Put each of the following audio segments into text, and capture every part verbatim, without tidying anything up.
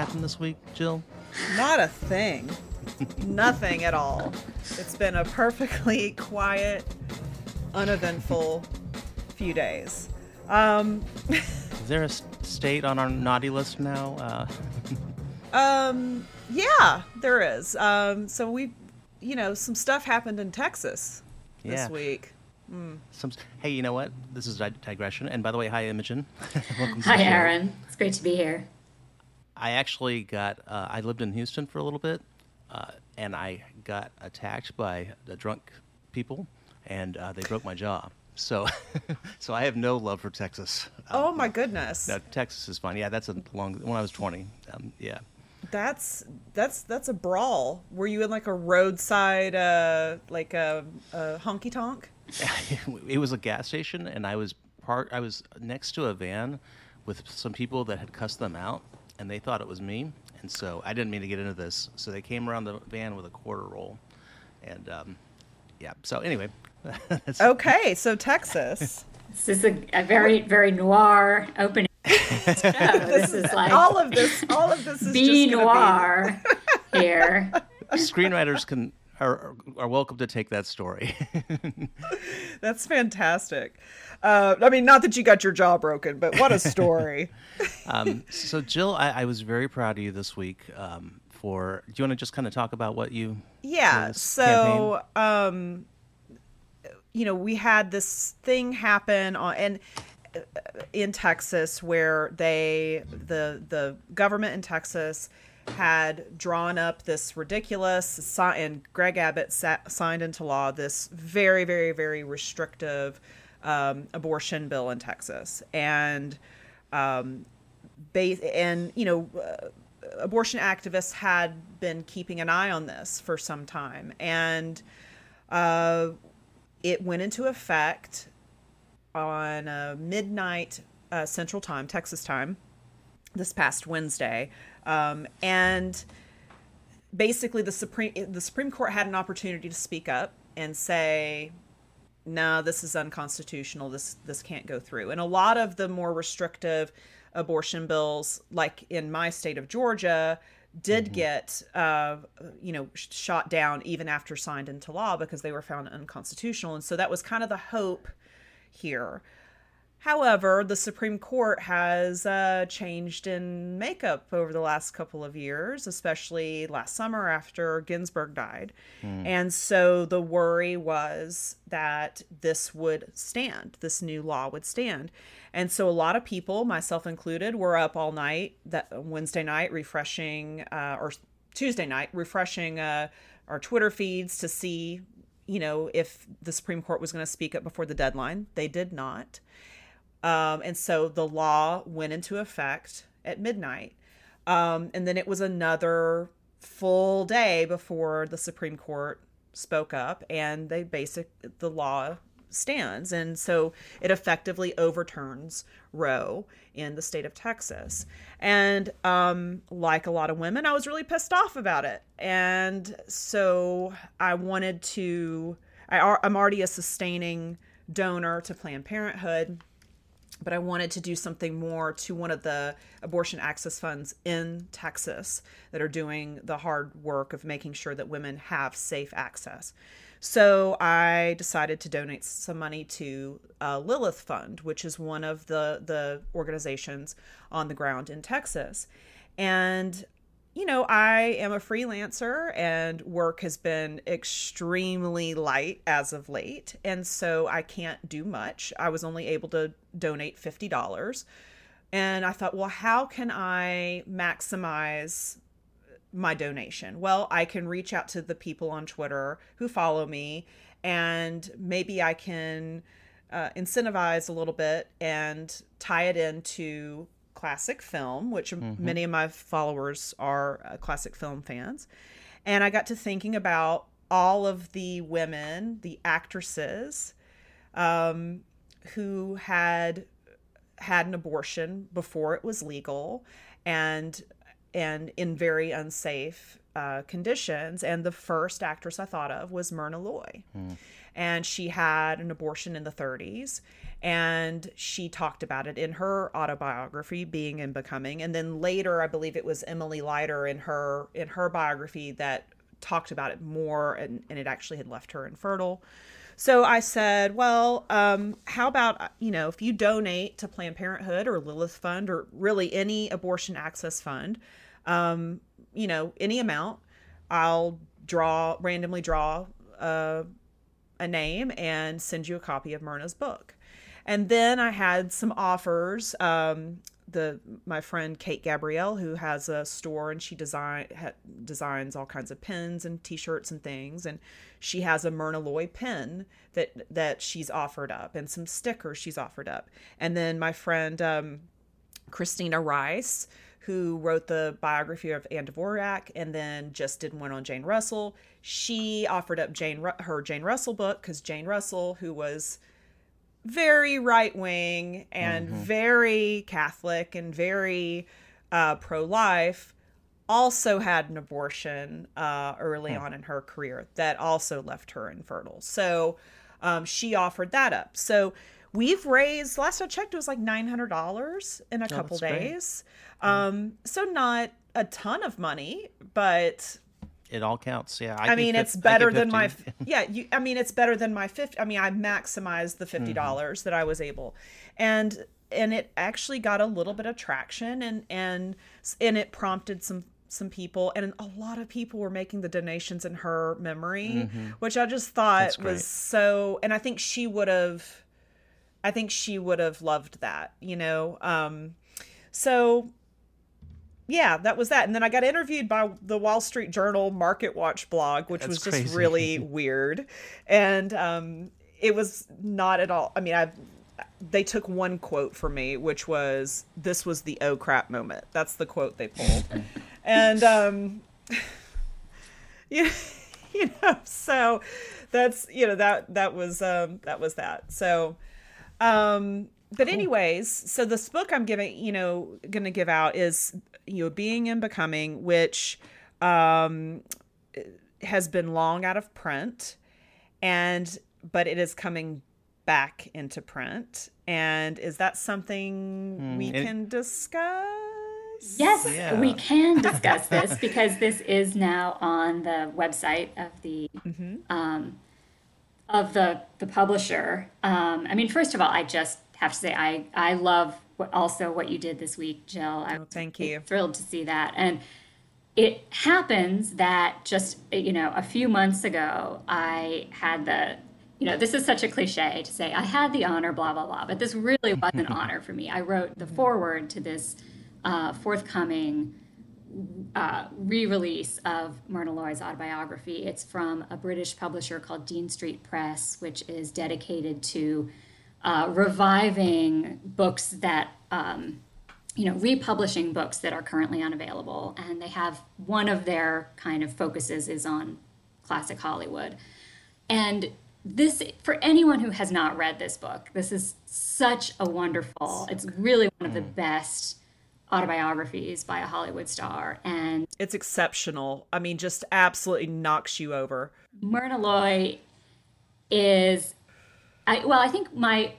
happened this week, Jill? Not a thing. Nothing at all. It's been a perfectly quiet, uneventful few days. Um, Is there a state on our naughty list now? Uh. um, yeah, there is. Um, so we, you know, some stuff happened in Texas this yeah. week. Mm. Some, hey, you know what? This is a digression. And by the way, hi, Imogen. Welcome to hi, Aaron. It's great to be here. I actually got, uh, I lived in Houston for a little bit, uh, and I got attacked by the drunk people, and uh, they broke my jaw. So so I have no love for Texas. Um, oh, my goodness. No, Texas is fun. Yeah, that's a long, when I was twenty, um, yeah. That's, that's, that's a brawl. Were you in like a roadside, uh, like a, a honky tonk? It was a gas station, and I was parked, I was next to a van with some people that had cussed them out, and they thought it was me, and so I didn't mean to get into this. So they came around the van with a quarter roll, and um, yeah. So anyway. Okay, so Texas. This is a, a very, very noir opening. this, this is like all of this. All of this is be just noir be... here. Screenwriters can are are welcome to take that story. That's fantastic. Uh, I mean, not that you got your jaw broken, but what a story. um, so, Jill, I, I was very proud of you this week. Um, for do you want to just kind of talk about what you? Yeah. So, um, you know, we had this thing happen on, and uh, in Texas where they the the government in Texas had drawn up this ridiculous, and Greg Abbott sat, signed into law this very, very, very restrictive. Um, abortion bill in Texas, and um, base, and you know, uh, abortion activists had been keeping an eye on this for some time, and uh, it went into effect on uh, midnight uh, Central Time, Texas time, this past Wednesday, um, and basically the Supreme the Supreme Court had an opportunity to speak up and say, no, this is unconstitutional. This this can't go through. And a lot of the more restrictive abortion bills, like in my state of Georgia, did mm-hmm. get, uh, you know, shot down even after signed into law because they were found unconstitutional. And so that was kind of the hope here. However, the Supreme Court has uh, changed in makeup over the last couple of years, especially last summer after Ginsburg died. Mm. And so the worry was that this would stand, this new law would stand. And so a lot of people, myself included, were up all night, that Wednesday night refreshing, uh, or Tuesday night refreshing uh, our Twitter feeds to see, you know, if the Supreme Court was going to speak up before the deadline. They did not. Um, and so the law went into effect at midnight. Um, and then it was another full day before the Supreme Court spoke up, and they basic the law stands. And so it effectively overturns Roe in the state of Texas. And, um, like a lot of women, I was really pissed off about it. And so I wanted to, I, I'm already a sustaining donor to Planned Parenthood, but I wanted to do something more to one of the abortion access funds in Texas that are doing the hard work of making sure that women have safe access. So I decided to donate some money to uh, Lilith Fund, which is one of the, the organizations on the ground in Texas. And, you know, I am a freelancer and work has been extremely light as of late. And so I can't do much. I was only able to donate fifty dollars. And I thought, well, how can I maximize my donation? Well, I can reach out to the people on Twitter who follow me, and maybe I can uh, incentivize a little bit and tie it into classic film, which mm-hmm. many of my followers are uh, classic film fans. And I got to thinking about all of the women, the actresses, um, who had had an abortion before it was legal, and and in very unsafe uh, conditions. And the first actress I thought of was Myrna Loy. Mm. and she had an abortion in the thirties. And she talked about it in her autobiography, Being and Becoming. And then later, I believe it was Emily Leiter in her in her biography that talked about it more, and, and it actually had left her infertile. So I said, well, um, how about, you know, if you donate to Planned Parenthood or Lilith Fund or really any abortion access fund, um, you know, any amount, I'll draw, randomly draw uh, a name and send you a copy of Myrna's book. And then I had some offers. Um, the my friend Kate Gabrielle, who has a store and she design ha, designs all kinds of pins and T-shirts and things, and she has a Myrna Loy pin that that she's offered up, and some stickers she's offered up. And then my friend um, Christina Rice, who wrote the biography of Anne Dvorak and then just did one on Jane Russell, she offered up Jane her Jane Russell book, because Jane Russell, who was very right-wing and mm-hmm. very Catholic and very uh, pro-life, also had an abortion uh, early mm-hmm. on in her career that also left her infertile. So um, she offered that up. So we've raised, last I checked, it was like nine hundred dollars in a oh, couple days. Um, mm-hmm. So not a ton of money, but... It all counts. Yeah. I, I mean, it's better than my, yeah. You, I mean, it's better than my fifty. I mean, I maximized the fifty dollars mm-hmm. that I was able, and, and it actually got a little bit of traction, and, and, and it prompted some, some people, and a lot of people were making the donations in her memory, mm-hmm. which I just thought was so, and I think she would have, I think she would have loved that, you know? Um, so yeah, that was that. And then I got interviewed by the Wall Street Journal Market Watch blog, which That's was just crazy. Really weird. And um, it was not at all. I mean, I they took one quote from me, which was, "This was the oh crap moment." That's the quote they pulled. And, um, you, you know, so that's, you know, that, that was, um, that was that. So, um, but anyways, so this book I'm giving, you know, going to give out is, you know, Being and Becoming, which um, has been long out of print, and but it is coming back into print. And is that something mm, we it, can discuss? Yes, yeah. We can discuss this, because this is now on the website of the mm-hmm. um, of the the publisher. Um, I mean, first of all, I just. have to say, I, I love what, also what you did this week, Jill. I oh, thank you. I'm thrilled to see that. And it happens that just, you know, a few months ago, I had the, you know, this is such a cliche to say, I had the honor, blah, blah, blah, but this really was an honor for me. I wrote the foreword to this uh, forthcoming uh, re-release of Myrna Loy's autobiography. It's from a British publisher called Dean Street Press, which is dedicated to Uh, reviving books that, um, you know, republishing books that are currently unavailable. And they have one of their kind of focuses is on classic Hollywood. And this, for anyone who has not read this book, this is such a wonderful, it's really one of the best autobiographies by a Hollywood star. And it's exceptional. I mean, just absolutely knocks you over. Myrna Loy is... I, well, I think my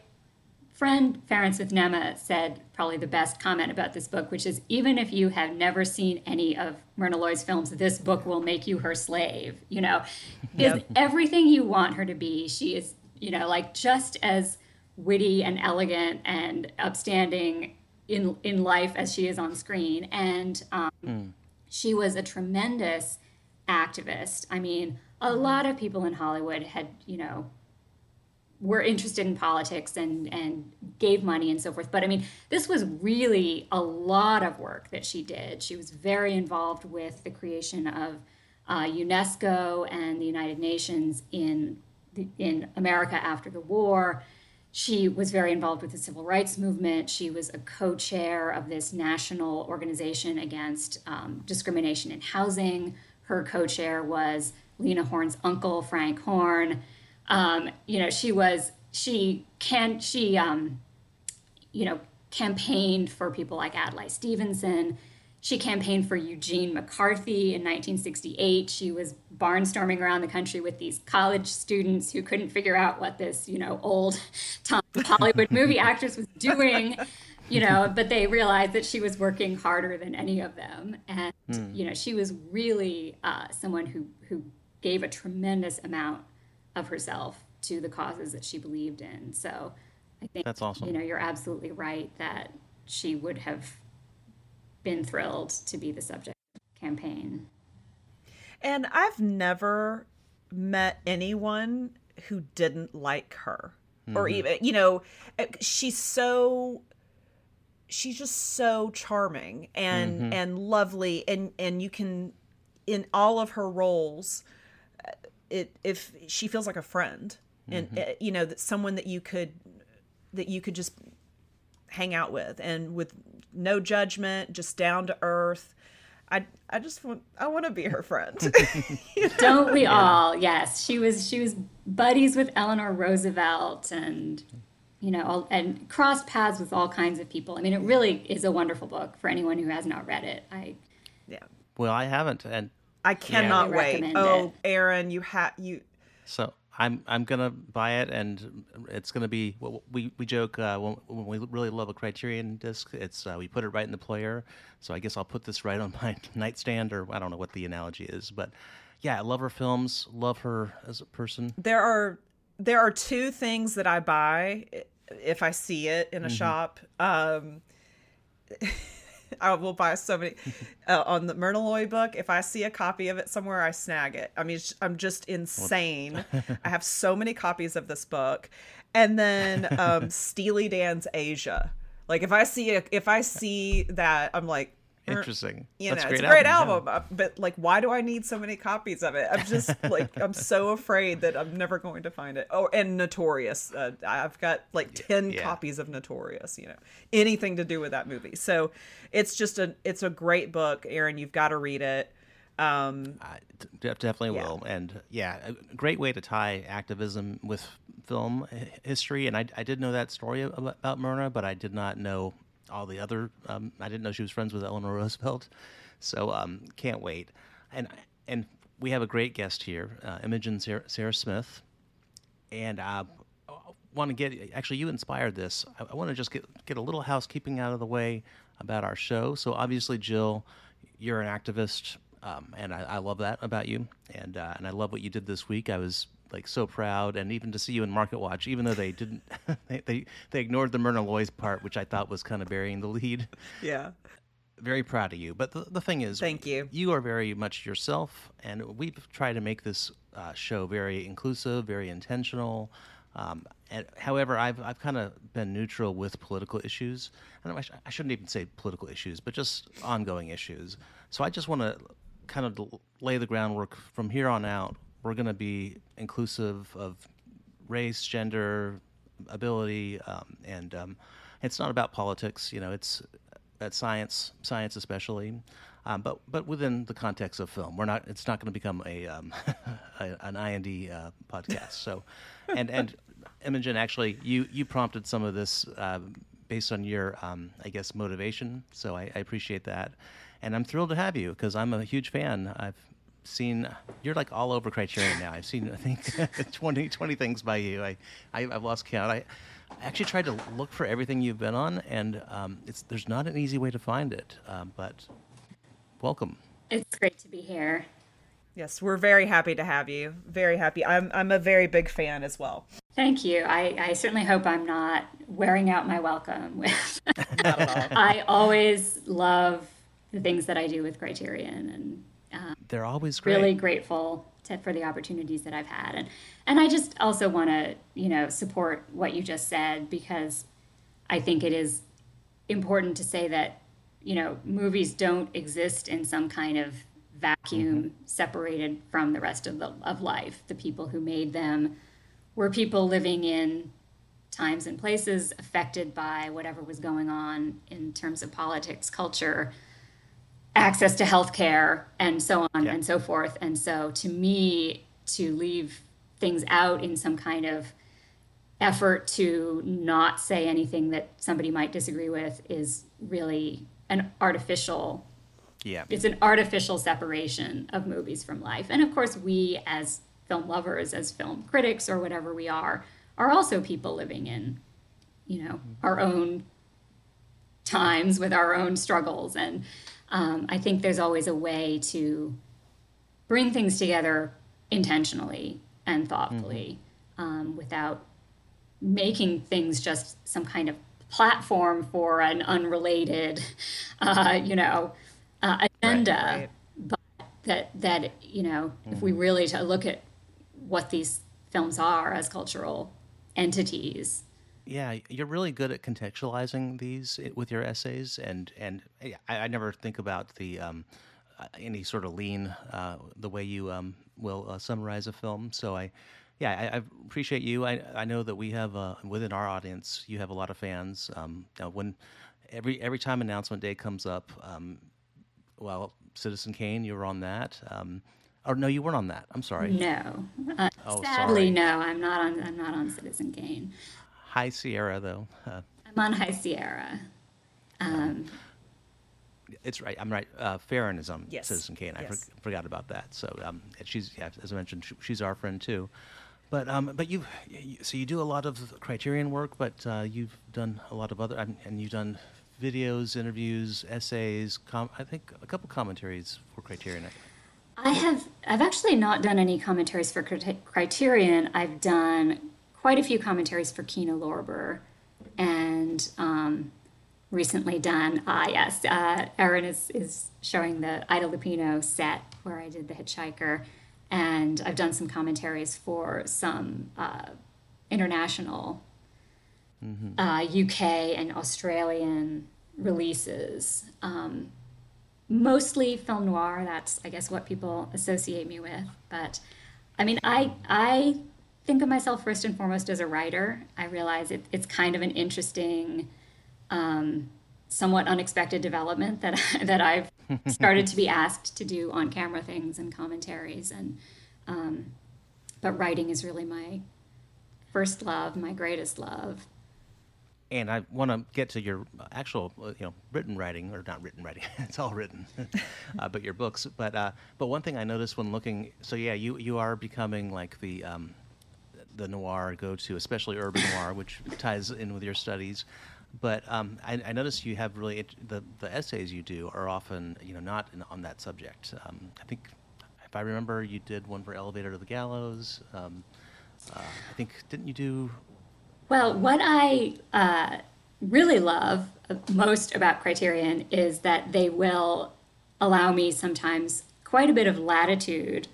friend Ferencith Nema said probably the best comment about this book, which is, even if you have never seen any of Myrna Loy's films, this book will make you her slave. You know, yep. Is everything you want her to be. She is, you know, like just as witty and elegant and upstanding in in life as she is on screen. And um, mm. she was a tremendous activist. I mean, a lot of people in Hollywood had, you know, were interested in politics and, and gave money and so forth. But I mean, this was really a lot of work that she did. She was very involved with the creation of uh, UNESCO and the United Nations in the, in America after the war. She was very involved with the civil rights movement. She was a co-chair of this national organization against um, discrimination in housing. Her co-chair was Lena Horne's uncle, Frank Horne. Um, you know, she was, she can, she, um, you know, campaigned for people like Adlai Stevenson. She campaigned for Eugene McCarthy in nineteen sixty-eight. She was barnstorming around the country with these college students who couldn't figure out what this, you know, old Tom Hollywood movie actress was doing, you know, but they realized that she was working harder than any of them. And, mm. you know, she was really uh, someone who, who gave a tremendous amount of herself to the causes that she believed in. So I think, that's awesome. You know, you're absolutely right that she would have been thrilled to be the subject of the campaign. And I've never met anyone who didn't like her, mm-hmm. or even, you know, she's so, she's just so charming and, mm-hmm. and lovely. And, and you can, in all of her roles, it, if she feels like a friend mm-hmm. and, you know, that someone that you could, that you could just hang out with, and with no judgment, just down to earth. I, I just want, I want to be her friend. You know? Don't we yeah. all? Yes. She was, she was buddies with Eleanor Roosevelt and, you know, all, and crossed paths with all kinds of people. I mean, it really is a wonderful book for anyone who has not read it. I, yeah. Well, I haven't. And I cannot yeah. wait. Oh, it. Aaron, you have, you. So. I'm I'm gonna buy it, and it's gonna be we we joke uh, when, when we really love a Criterion disc. It's uh, we put it right in the player. So I guess I'll put this right on my nightstand, or I don't know what the analogy is, but yeah, I love her films, love her as a person. There are there are two things that I buy if I see it in a mm-hmm. shop. Um, I will buy so many uh, on the Myrna Loy book. If I see a copy of it somewhere, I snag it. I mean, I'm just insane. I have so many copies of this book. And then um, Steely Dan's Asia. Like if I see a, if I see that, I'm like, interesting. You That's know, great it's a great album, album yeah. but like, why do I need so many copies of it? I'm just like, I'm so afraid that I'm never going to find it. Oh, and Notorious. Uh, I've got like ten yeah. copies of Notorious, you know, anything to do with that movie. So it's just a, it's a great book, Aaron, you've got to read it. Um, I definitely yeah. will. And yeah, a great way to tie activism with film history. And I, I did know that story about, about Myrna, but I did not know all the other, um, I didn't know she was friends with Eleanor Roosevelt, so um, can't wait. And and we have a great guest here, uh, Imogen Sarah, Sarah Smith, and I want to get, actually you inspired this, I, I want to just get, get a little housekeeping out of the way about our show. So obviously, Jill, you're an activist, um, and I, I love that about you, and uh, and I love what you did this week. I was like so proud, and even to see you in Market Watch, even though they didn't, they, they they ignored the Myrna Loy's part, which I thought was kind of burying the lead. Yeah, very proud of you. But the, the thing is, thank you. You are very much yourself, and we've tried to make this uh, show very inclusive, very intentional. Um, and however, I've I've kind of been neutral with political issues. I don't, I, sh- I shouldn't even say political issues, but just ongoing issues. So I just want to kind of lay the groundwork from here on out. We're going to be inclusive of race, gender, ability, um, and um, it's not about politics. You know, it's at science, science especially, um, but but within the context of film, we're not. It's not going to become a, um, a an I and D uh, podcast. So, and and Imogen, actually, you you prompted some of this uh, based on your, um, I guess, motivation. So I, I appreciate that, and I'm thrilled to have you because I'm a huge fan. I've seen you're like all over Criterion now. I've seen I think twenty, twenty things by you. I, I I've lost count. I actually tried to look for everything you've been on, and um, it's there's not an easy way to find it. Um, but welcome. It's great to be here. Yes, we're very happy to have you. Very happy. I'm I'm a very big fan as well. Thank you. I, I certainly hope I'm not wearing out my welcome with. Not at all. I always love the things that I do with Criterion, and Um, they're always great. Really grateful to, for the opportunities that I've had, and and I just also want to you know support what you just said, because I think it is important to say that you know movies don't exist in some kind of vacuum mm-hmm. separated from the rest of the of life. The people who made them were people living in times and places affected by whatever was going on in terms of politics, culture, access to healthcare, and so on yeah. and so forth. And so to me, to leave things out in some kind of effort to not say anything that somebody might disagree with is really an artificial Yeah. It's an artificial separation of movies from life. And of course, we as film lovers, as film critics or whatever we are, are also people living in, you know, our own times with our own struggles. And um, I think there's always a way to bring things together intentionally and thoughtfully, mm-hmm. um, without making things just some kind of platform for an unrelated, uh, you know, uh, agenda. Right, right. But that, that you know, mm-hmm. if we really to look at what these films are as cultural entities. Yeah, you're really good at contextualizing these with your essays, and and I, I never think about the um, any sort of lean uh, the way you um, will uh, summarize a film. So I, yeah, I, I appreciate you. I I know that we have uh, within our audience, you have a lot of fans. Um, when every every time announcement day comes up, um, well, Citizen Kane, you were on that. Um, Oh no, you weren't on that. I'm sorry. No, uh, oh, sadly, sorry. no. I'm not on. I'm not on Citizen Kane. High Sierra, though. Uh, I'm on High Sierra. Um, it's right. I'm right. Uh, Farron is on yes. Citizen Kane. I yes. for, forgot about that. So um, she's, yeah, as I mentioned, she, she's our friend too. But um, but you, you, so you do a lot of Criterion work, but uh, you've done a lot of other, and you've done videos, interviews, essays. Com- I think a couple commentaries for Criterion. I think. I have, I've actually not done any commentaries for Criterion. I've done quite a few commentaries for Kino Lorber, and um, recently done, ah yes, uh, Erin is, is showing the Ida Lupino set where I did The Hitchhiker, and I've done some commentaries for some uh, international mm-hmm. uh, U K and Australian releases. Um, Mostly film noir, that's, I guess, what people associate me with. But, I mean, I I think of myself first and foremost as a writer. I realize it, it's kind of an interesting, um, somewhat unexpected development that, that I've started to be asked to do on-camera things and commentaries. And um, but writing is really my first love, my greatest love. And I want to get to your actual, you know, written writing, or not written writing, it's all written, uh, but your books. But uh, but one thing I noticed when looking, so yeah, you, you are becoming like the um, the noir go-to, especially urban noir, which ties in with your studies. But um, I, I noticed you have really, the, the essays you do are often, you know, not in, on that subject. Um, I think, if I remember, you did one for Elevator to the Gallows. Um, uh, I think, didn't you do... Well, what I uh, really love most about Criterion is that they will allow me sometimes quite a bit of latitude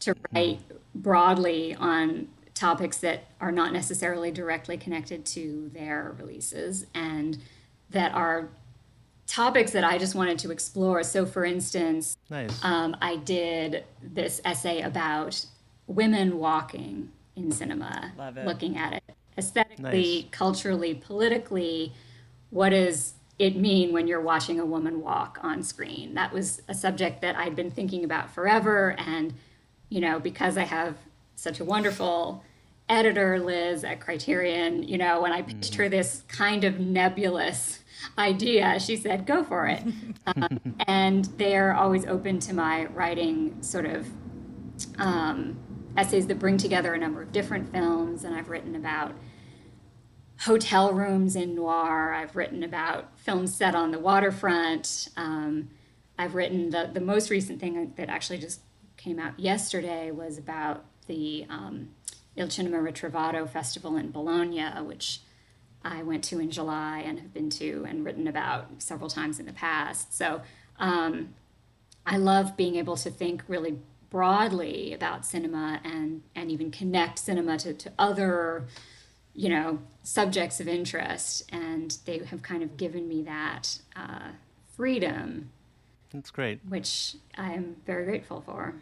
to write broadly on topics that are not necessarily directly connected to their releases, and that are topics that I just wanted to explore. So, for instance, nice. um, I did this essay about women walking in cinema, looking at it. Aesthetically, nice. Culturally, politically, what does it mean when you're watching a woman walk on screen? That was a subject that I'd been thinking about forever. And, you know, because I have such a wonderful editor, Liz, at Criterion, you know, when I pitched mm. her this kind of nebulous idea, she said, go for it. um, and they're always open to my writing sort of... Um, essays that bring together a number of different films, and I've written about hotel rooms in noir, I've written about films set on the waterfront, um, I've written, the, the most recent thing that actually just came out yesterday was about the um, Il Cinema Ritrovato Festival in Bologna, which I went to in July and have been to and written about several times in the past. So um, I love being able to think really broadly about cinema, and, and even connect cinema to, to other, you know, subjects of interest. And they have kind of given me that uh, freedom. That's great. Which I'm very grateful for.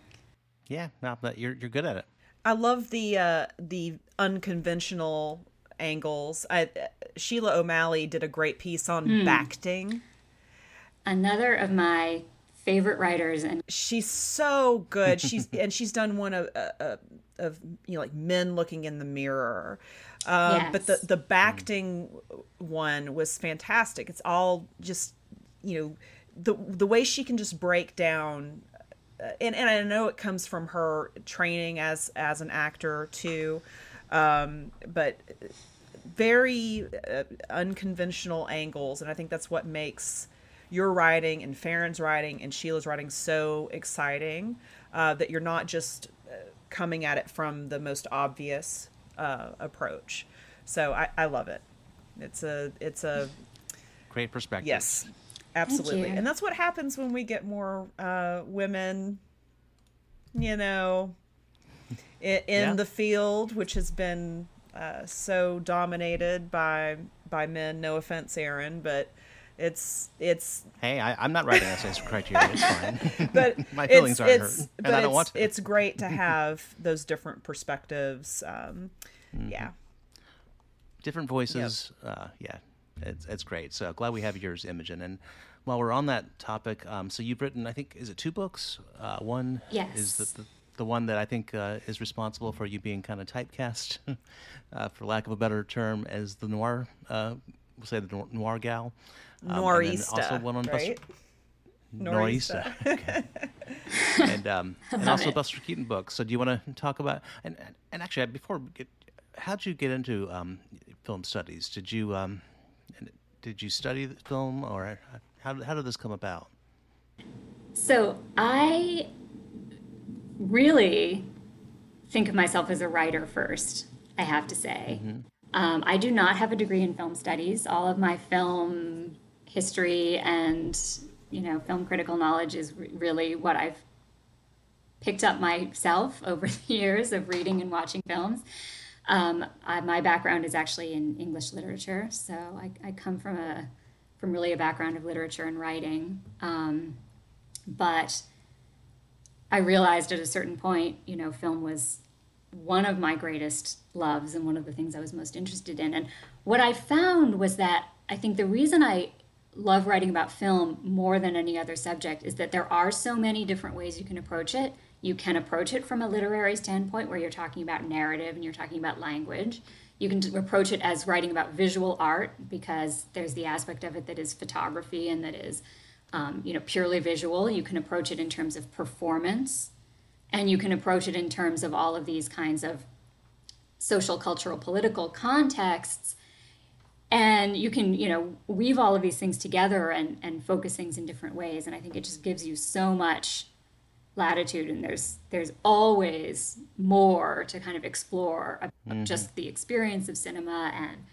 Yeah, no, but you're you're good at it. I love the uh, the unconventional angles. I, uh, Sheila O'Malley did a great piece on mm. Bacting. Another of my favorite writers, and she's so good. She's and she's done one of, of of you know, like men looking in the mirror, um yes. but the the Bacting mm. one was fantastic. It's all just, you know, the the way she can just break down, uh, and, and I know it comes from her training as as an actor too, um, but very uh, unconventional angles, and I think that's what makes your writing and Farron's writing and Sheila's writing so exciting, uh, that you're not just uh, coming at it from the most obvious uh, approach. So I, I love it. It's a it's a great perspective. Yes, absolutely. And that's what happens when we get more uh, women, you know, in, in yeah. the field, which has been uh, so dominated by by men. No offense, Aaron, but it's it's. Hey, I, I'm not writing essays for Criterion. It's fine. But my feelings are hurt, and but I don't want to. It's great to have those different perspectives. Um, mm-hmm. Yeah. Different voices, yep. uh, yeah, it's it's great. So glad we have yours, Imogen. And while we're on that topic, um, so you've written, I think, is it two books? Uh, one yes. is the, the the one that I think uh, is responsible for you being kind of typecast, uh, for lack of a better term, as the noir, uh, we'll say the noir gal. Um, Noirista, and then also one on right? Buster... Noirista. Noirista. Okay. and um, and also it. Buster Keaton books. So do you want to talk about, and, and actually, before we get, how'd you get into um, film studies? Did you um, did you study film, or how how did this come about? So I really think of myself as a writer first, I have to say. Mm-hmm. Um, I do not have a degree in film studies. All of my film history and, you know, film critical knowledge is really what I've picked up myself over the years of reading and watching films. Um, I, my background is actually in English literature, so I, I come from a from really a background of literature and writing. Um, but I realized at a certain point, you know, film was one of my greatest loves and one of the things I was most interested in. And what I found was that I think the reason I love writing about film more than any other subject is that there are so many different ways you can approach it. You can approach it from a literary standpoint where you're talking about narrative and you're talking about language. You can approach it as writing about visual art because there's the aspect of it that is photography and that is um, you know, purely visual. You can approach it in terms of performance, and you can approach it in terms of all of these kinds of social, cultural, political contexts. And you can, you know, weave all of these things together and, and focus things in different ways. And I think it just gives you so much latitude, and there's there's always more to kind of explore about mm-hmm. just the experience of cinema and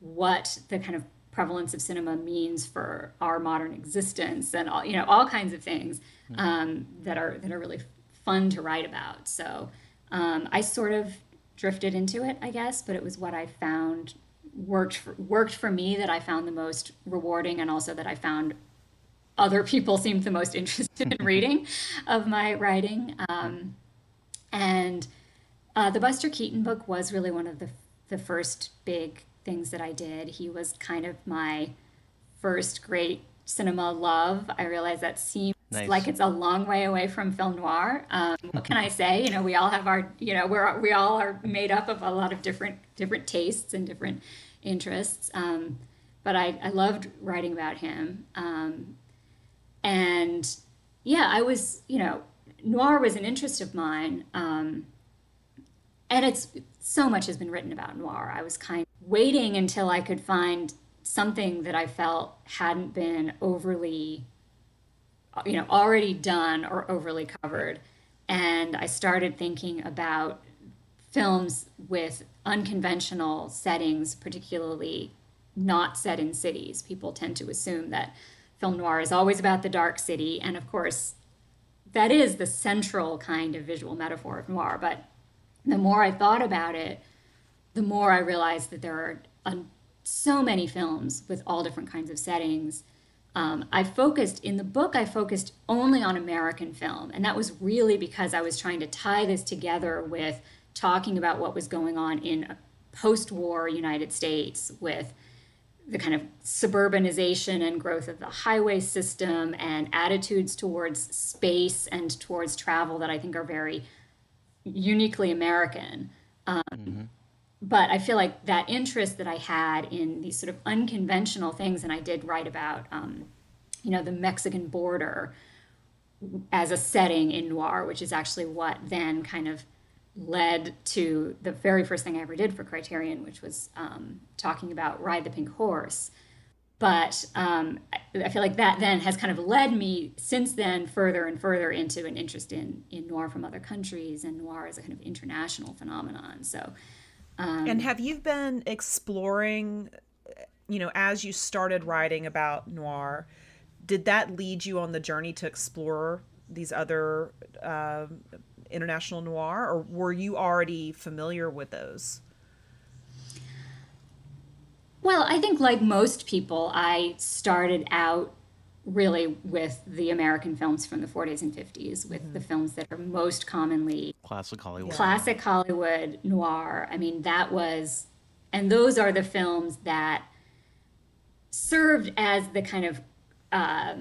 what the kind of prevalence of cinema means for our modern existence, and all, you know, all kinds of things um, that are that are really fun to write about. So um, I sort of drifted into it, I guess, but it was what I found worked for, worked for me that I found the most rewarding, and also that I found other people seemed the most interested in reading of my writing. Um, and uh, the Buster Keaton book was really one of the, the first big things that I did. He was kind of my first great cinema love. I realize that seems nice. Like it's a long way away from film noir. Um, what can I say? You know, we all have our, you know, we're, we all are made up of a lot of different, different tastes and different interests. Um, but I, I loved writing about him. Um, And yeah, I was, you know, noir was an interest of mine. Um, and it's so much has been written about noir. I was kind of waiting until I could find something that I felt hadn't been overly, you know, already done or overly covered. And I started thinking about films with unconventional settings, particularly not set in cities. People tend to assume that film noir is always about the dark city, and of course, that is the central kind of visual metaphor of noir. But the more I thought about it, the more I realized that there are um, so many films with all different kinds of settings. Um, I focused, in the book, I focused only on American film, and that was really because I was trying to tie this together with talking about what was going on in a post-war United States with the kind of suburbanization and growth of the highway system and attitudes towards space and towards travel that I think are very uniquely American. Um, mm-hmm. But I feel like that interest that I had in these sort of unconventional things, and I did write about um, you know, the Mexican border as a setting in noir, which is actually what then kind of led to the very first thing I ever did for Criterion, which was um, talking about Ride the Pink Horse. But um, I feel like that then has kind of led me since then further and further into an interest in, in noir from other countries and noir as a kind of international phenomenon. So, um, and have you been exploring, you know, as you started writing about noir, did that lead you on the journey to explore these other uh, international noir, or were you already familiar with those? Well, I think like most people, I started out really with the American films from the forties and fifties, with mm-hmm. the films that are most commonly classic Hollywood. Classic Hollywood noir. I mean, that was, and those are the films that served as the kind of uh,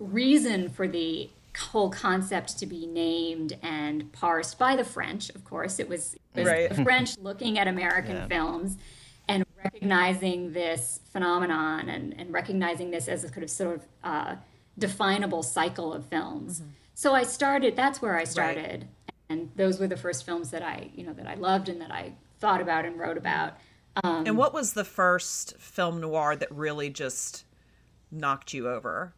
reason for the whole concept to be named and parsed by the French, of course. It was, it was right. the French looking at American yeah. films and recognizing this phenomenon and, and recognizing this as a kind of sort of uh, definable cycle of films. Mm-hmm. So I started, that's where I started. Right. And those were the first films that I, you know, that I loved and that I thought about and wrote about. Um, and what was the first film noir that really just knocked you over?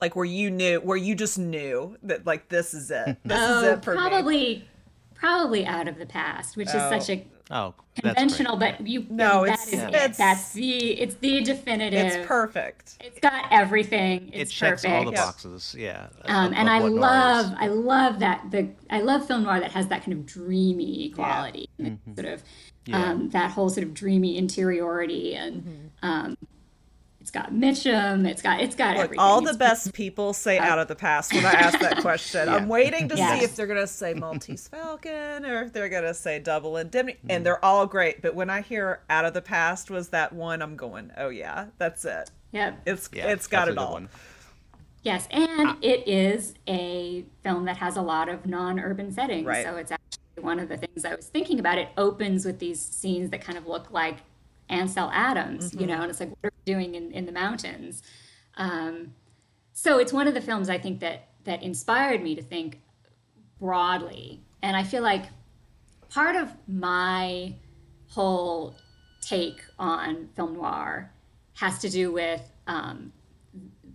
Like where you knew, where you just knew that like, this is it. This oh, is it for probably, me. Probably Out of the Past, which oh. is such a oh, conventional, but you no, that it's, is yeah. it. That's the, it's the definitive. It's perfect. It's got everything. It's it checks perfect. all the boxes. Yeah. yeah. Um, and I love, I love that the, I love film noir that has that kind of dreamy quality, yeah. mm-hmm. sort of, yeah. um, that whole sort of dreamy interiority and, mm-hmm. um, it's got Mitchum. It's got it's got Look, everything. All the best people say uh, Out of the Past when I ask that question. yeah. I'm waiting to yes. see if they're going to say Maltese Falcon or if they're going to say Double Indemnity. Mm. And they're all great. But when I hear Out of the Past was that one, I'm going, oh, yeah, that's it. Yep. It's, yeah, it's got it all. One. Yes. And ah. it is a film that has a lot of non-urban settings. Right. So it's actually one of the things I was thinking about. It opens with these scenes that kind of look like Ansel Adams, mm-hmm. you know, and it's like, what are we doing in, in the mountains? Um, so it's one of the films I think that that inspired me to think broadly. And I feel like part of my whole take on film noir has to do with um,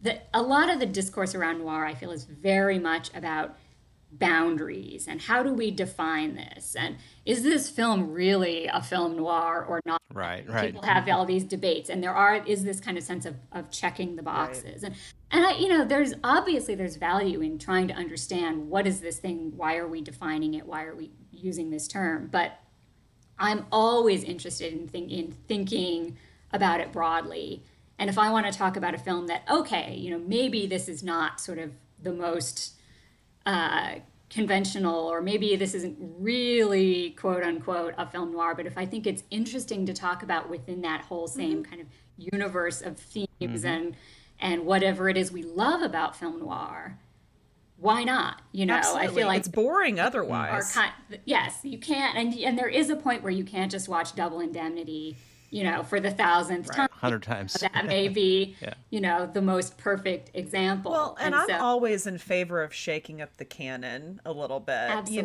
the, a lot of the discourse around noir, I feel, is very much about boundaries and how do we define this, and is this film really a film noir or not? Right, right. People have all these debates, and there are is this kind of sense of, of checking the boxes, right. and and I, you know, there's obviously there's value in trying to understand what is this thing, why are we defining it, why are we using this term? But I'm always interested in think, in thinking about it broadly, and if I want to talk about a film that okay, you know, maybe this is not sort of the most Uh, conventional, or maybe this isn't really quote unquote a film noir, but if I think it's interesting to talk about within that whole same mm-hmm. kind of universe of themes mm-hmm. and and whatever it is we love about film noir, why not? You know, Absolutely. I feel like it's boring otherwise. Kind, yes, you can't, and and there is a point where you can't just watch Double Indemnity, you know, for the thousandth right. time. Hundred times. That may be, yeah. you know, the most perfect example. Well, and, and I'm so, always in favor of shaking up the canon a little bit, absolutely.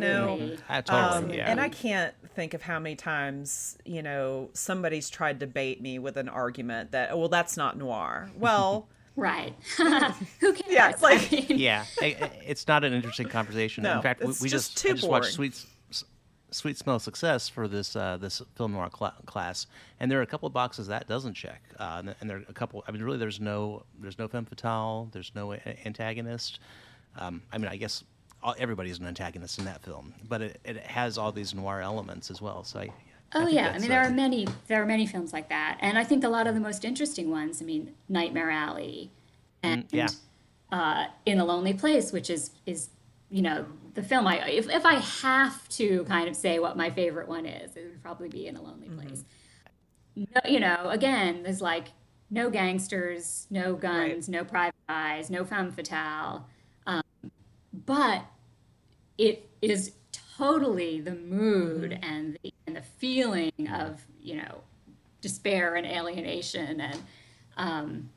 you know. I totally, um, yeah. And I can't think of how many times, you know, somebody's tried to bait me with an argument that, oh, well, that's not noir. Well. Right. Who cares? Yeah, it's, like, I mean. yeah, it's not an interesting conversation. No, in fact, we, we just, just, too I just watched Sweet Sweet Smell of Success for this uh, this film noir cl- class, and there are a couple of boxes that doesn't check, uh, and, and there are a couple. I mean, really, there's no there's no femme fatale, there's no a- antagonist. Um, I mean, I guess all, everybody's an antagonist in that film, but it, it has all these noir elements as well. So, I, oh I yeah, I mean, there uh, are many there are many films like that, and I think a lot of the most interesting ones. I mean, Nightmare Alley, and yeah. uh, In a Lonely Place, which is is. you know, the film, I if, if I have to kind of say what my favorite one is, it would probably be In a Lonely Place. Mm-hmm. No, you know, again, there's like no gangsters, no guns, right. no private eyes, no femme fatale. Um, but it is totally the mood mm-hmm. and, the, and the feeling of, you know, despair and alienation and um,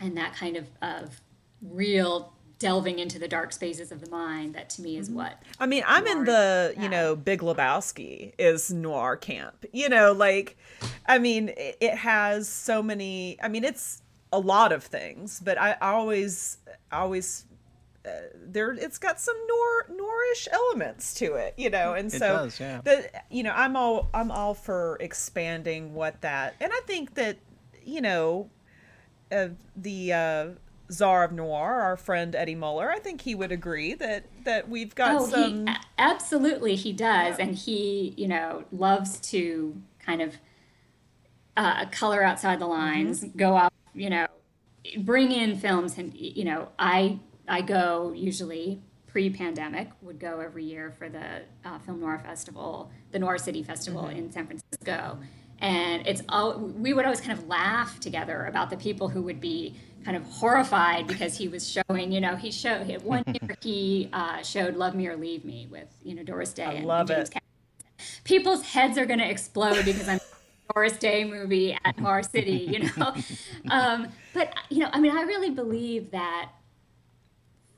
and that kind of, of real delving into the dark spaces of the mind, that to me is what I mean. I'm noir in the, you yeah. know, Big Lebowski is noir camp, you know, like, I mean, it has so many, I mean, it's a lot of things, but I always, always uh, there, it's got some noir, noirish elements to it, you know? And so, it does, yeah. the, you know, I'm all, I'm all for expanding what that, and I think that, you know, uh, the, uh, Czar of Noir, our friend Eddie Muller, I think he would agree that that we've got oh, some. He, absolutely, he does, yeah. And he, you know, loves to kind of uh, color outside the lines, mm-hmm. go off, you know, bring in films, and you know, I I go usually pre-pandemic, would go every year for the uh, Film Noir Festival, the Noir City Festival mm-hmm. in San Francisco, and it's all we would always kind of laugh together about the people who would be kind of horrified because he was showing, you know, he showed hit one year he uh, showed Love Me or Leave Me with, you know, Doris Day. I and love James it. Cameron. People's heads are going to explode because I'm a Doris Day movie at Noir City, you know. Um, but, you know, I mean, I really believe that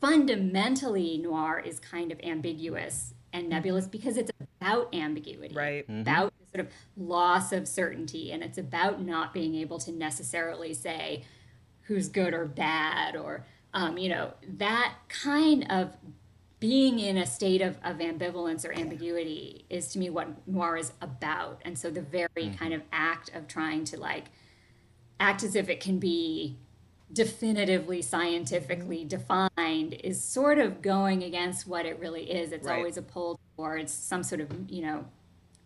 fundamentally noir is kind of ambiguous and nebulous because it's about ambiguity, right? Mm-hmm. About sort of loss of certainty, and it's about not being able to necessarily say who's good or bad, or, um, you know, that kind of being in a state of, of ambivalence or ambiguity is to me what noir is about. And so the very mm. kind of act of trying to like act as if it can be definitively scientifically defined is sort of going against what it really is. It's right. always a pull towards some sort of, you know,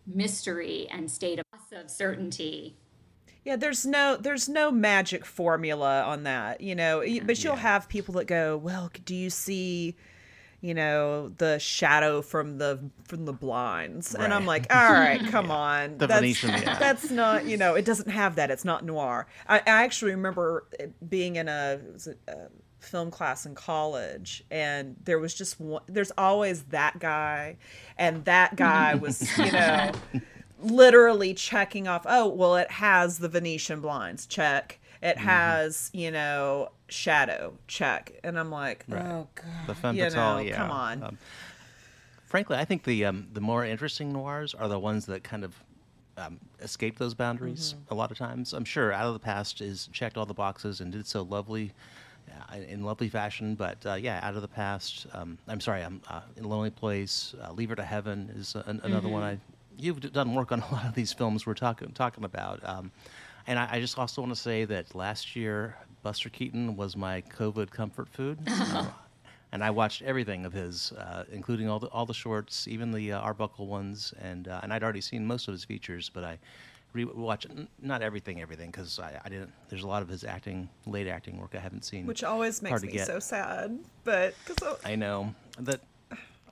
mystery and state of certainty. Yeah, there's no there's no magic formula on that, you know, but you'll yeah. have people that go, well, do you see, you know, the shadow from the from the blinds? Right. And I'm like, all right, come yeah. on. The that's, Venetian, yeah. that's not, you know, it doesn't have that. It's not noir. I, I actually remember being in a, it was a, a film class in college, and there was just one, there's always that guy, and that guy was, you know, literally checking off, oh, well, it has the Venetian blinds, check. It mm-hmm. has, you know, shadow, check. And I'm like, right. oh, God. The femme fatale, yeah. Come on. Um, frankly, I think the um, the more interesting noirs are the ones that kind of um, escape those boundaries mm-hmm. a lot of times. I'm sure Out of the Past is checked all the boxes and did so lovely, uh, in lovely fashion. But, uh, yeah, Out of the Past, um, I'm sorry, I'm uh, In a Lonely Place, uh, Leave Her to Heaven is an, mm-hmm. another one I... You've done work on a lot of these films we're talking talking about, um, and I, I just also want to say that last year Buster Keaton was my COVID comfort food, uh, and I watched everything of his, uh, including all the all the shorts, even the uh, Arbuckle ones, and uh, and I'd already seen most of his features, but I rewatched n- not everything, everything because I, I didn't. There's a lot of his acting, late acting work I haven't seen, which always makes me get. so sad. But cause I know that.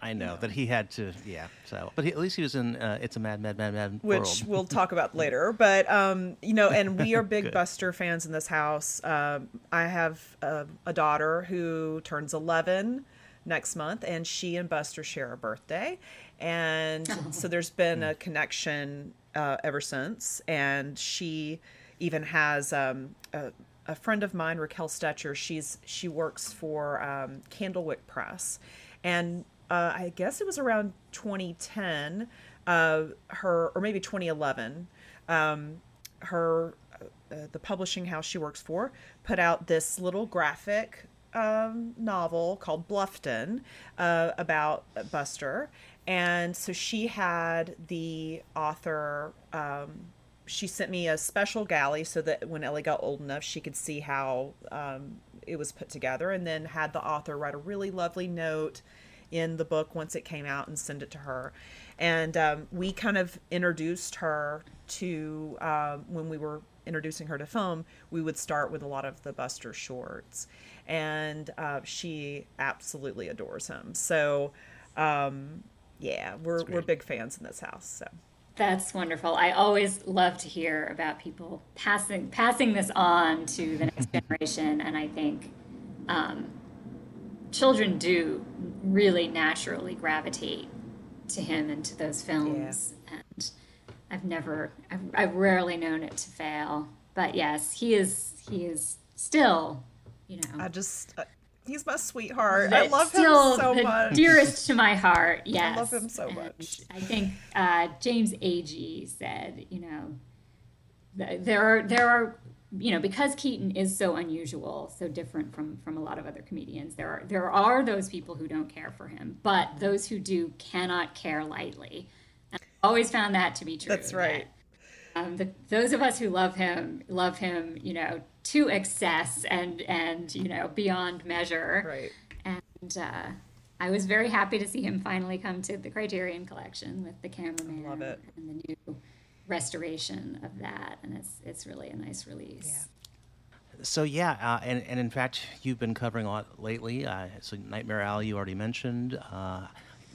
I know, yeah. that he had to, yeah. So, but he, at least he was in uh, It's a Mad, Mad, Mad, Mad World. Which we'll talk about later. But, um, you know, and we are big Buster fans in this house. Um, I have a, a daughter who turns eleven next month, and she and Buster share a birthday. And oh. so there's been a connection uh, ever since. And she even has um, a, a friend of mine, Raquel Stetcher. She's, she works for um, Candlewick Press. And... Uh, I guess it was around twenty ten, uh, her, or maybe twenty eleven, um, her, uh, the publishing house she works for, put out this little graphic um, novel called Bluffton uh, about Buster. And so she had the author, um, she sent me a special galley so that when Ellie got old enough, she could see how um, it was put together, and then had the author write a really lovely note in the book once it came out and send it to her. And um, we kind of introduced her to, uh, when we were introducing her to film, we would start with a lot of the Buster shorts, and uh, she absolutely adores him. So um, yeah, we're we're big fans in this house. So that's wonderful. I always love to hear about people passing passing this on to the next generation. And I think um, children do really naturally gravitate to him and to those films, yeah. and I've never I've, I've rarely known it to fail. but yes, he is he is still, you know. I just uh, he's my sweetheart. I love him so the much. Dearest to my heart. Yes, I love him so and much. I think uh, James Agee said, you know, th- there are there are. you know, because Keaton is so unusual, so different from, from a lot of other comedians, there are there are those people who don't care for him, but those who do cannot care lightly. And I've always found that to be true. That's right. That, um, the, those of us who love him, love him, you know, to excess and, and you know, beyond measure. Right. And uh, I was very happy to see him finally come to the Criterion Collection with The Cameraman. Love it. And the new restoration of that, and it's it's really a nice release. Yeah. So yeah, uh, and and in fact, you've been covering a lot lately. Uh, so Nightmare Alley, you already mentioned. Uh,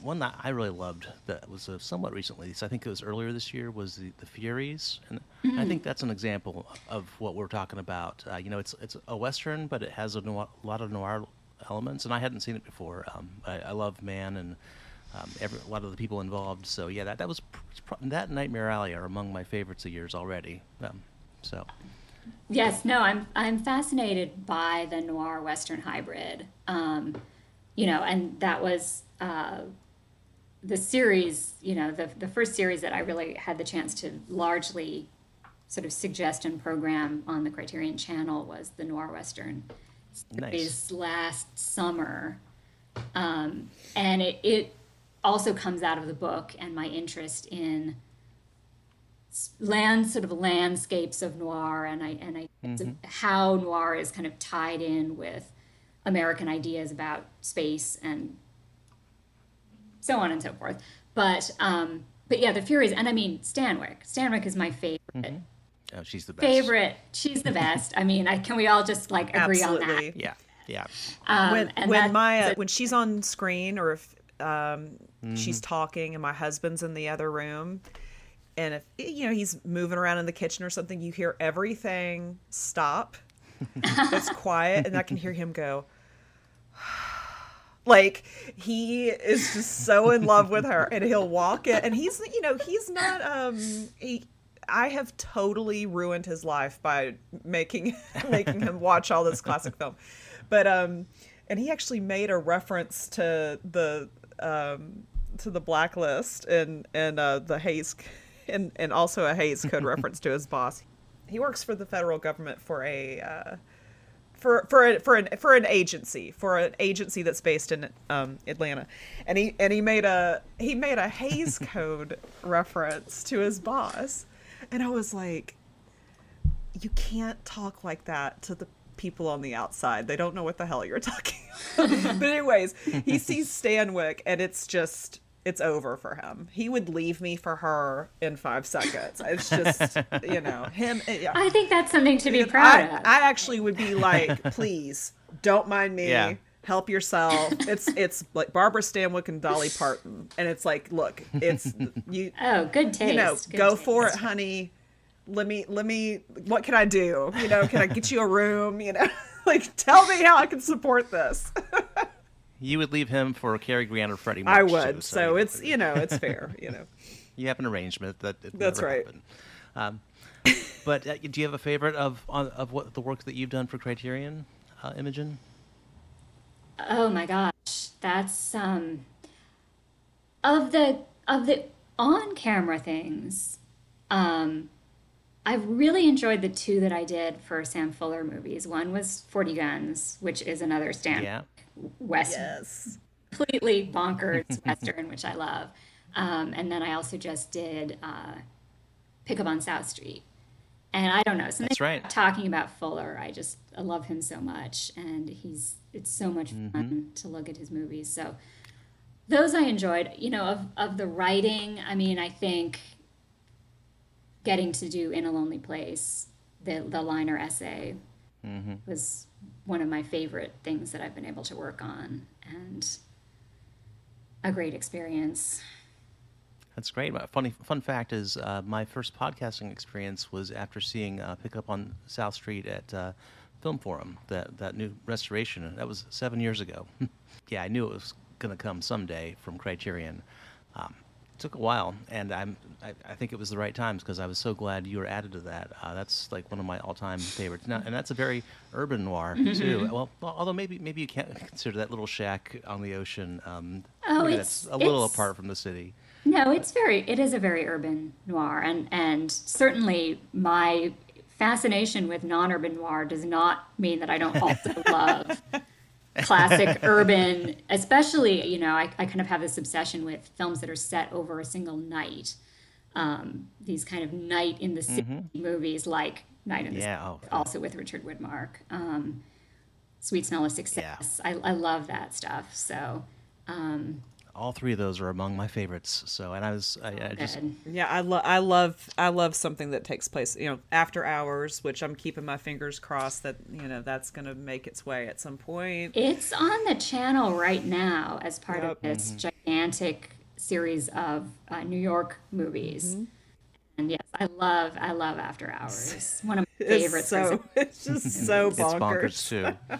one that I really loved that was uh, somewhat recently, so I think it was earlier this year, was the, the Furies, and mm-hmm. I think that's an example of what we're talking about. Uh, you know, it's it's a Western, but it has a, noir, a lot of noir elements, and I hadn't seen it before. Um, I, I love Mann and. Um, every, a lot of the people involved, so yeah, that that was pr- that Nightmare Alley are among my favorites of yours already. Um, so, yes, no, I'm I'm fascinated by the noir Western hybrid, um, you know, and that was uh, the series, you know, the the first series that I really had the chance to largely sort of suggest and program on the Criterion Channel was the noir Western series. Nice. Last summer, um, and it. it also comes out of the book and my interest in land, sort of landscapes of noir, and I and I mm-hmm. how noir is kind of tied in with American ideas about space and so on and so forth. But um, but yeah, the Furies, and I mean Stanwyck. Stanwyck is my favorite. Mm-hmm. Oh, she's the best. Favorite. She's the best. I mean, I, can we all just like agree Absolutely. on that? Yeah, yeah. Um, when and when Maya a, when she's on screen, or if. Um, mm. she's talking and my husband's in the other room, and if you know he's moving around in the kitchen or something, you hear everything stop. It's quiet, and I can hear him go like he is just so in love with her, and he'll walk it, and he's you know he's not um he, I have totally ruined his life by making making him watch all this classic film, but um and he actually made a reference to the Um, to the Blacklist and and uh, the Hays and and also a Hays Code reference to his boss. He works for the federal government for a uh, for for a, for an for an agency for an agency that's based in um, Atlanta, and he and he made a he made a Hays Code reference to his boss, and I was like, you can't talk like that to the people on the outside. They don't know what the hell you're talking about. But anyways, he sees Stanwyck and it's just, it's over for him. He would leave me for her in five seconds. It's just, you know, him. Yeah. I think that's something to be proud I, of. I actually would be like, please don't mind me. Yeah. Help yourself. It's it's like Barbara Stanwyck and Dolly Parton. And it's like, look, it's you. Oh, good taste. You know, good go taste. for it, honey. Let me, let me, what can I do? You know, can I get you a room? You know, like, tell me how I can support this. You would leave him for Cary Grant or Freddie Mercury. I would. Too, so, so it's, you know, it's fair, you know. You have an arrangement that it That's never right. happened. Um, but uh, do you have a favorite of of what the work that you've done for Criterion, uh, Imogen? Oh my gosh. That's, um, of the, of the on-camera things, um, I've really enjoyed the two that I did for Sam Fuller movies. One was forty Guns, which is another Stanwyck yeah. Western, yes. completely bonkers Western, which I love. Um, and then I also just did uh, Pick Up on South Street. And I don't know, something That's right. talking about Fuller, I just I love him so much. And he's it's so much fun mm-hmm. to look at his movies. So those I enjoyed. You know, of, of the writing, I mean, I think... getting to do In a Lonely Place, the the liner essay, mm-hmm. was one of my favorite things that I've been able to work on, and a great experience. That's great. Funny fun fact is uh, my first podcasting experience was after seeing uh, Pick Up on South Street at uh, Film Forum, that that new restoration. That was seven years ago. Yeah, I knew it was going to come someday from Criterion. Um, took a while, and I'm, I, I think it was the right times because I was so glad you were added to that. Uh, that's like one of my all-time favorites. Now, and that's a very urban noir too. Well, well, although maybe maybe you can't consider that little shack on the ocean. Um, oh, it's a little it's, apart from the city. No, it's very. It is a very urban noir, and and certainly my fascination with non-urban noir does not mean that I don't also love classic urban, especially, you know, I, I kind of have this obsession with films that are set over a single night. Um, these kind of night in the city mm-hmm. movies like Night in the yeah, City, oh, yeah. also with Richard Widmark. Um, Sweet Smell of Success. Yeah. I, I love that stuff. So um, all three of those are among my favorites. So and I was I, I just yeah I love I love I love something that takes place, you know, After Hours, which I'm keeping my fingers crossed that, you know, that's going to make its way at some point. It's on the channel right now as part yep. of this mm-hmm. gigantic series of uh, New York movies. Mm-hmm. And yes, I love I love After Hours. One of my favorites. So, it's just so bonkers. It's bonkers too.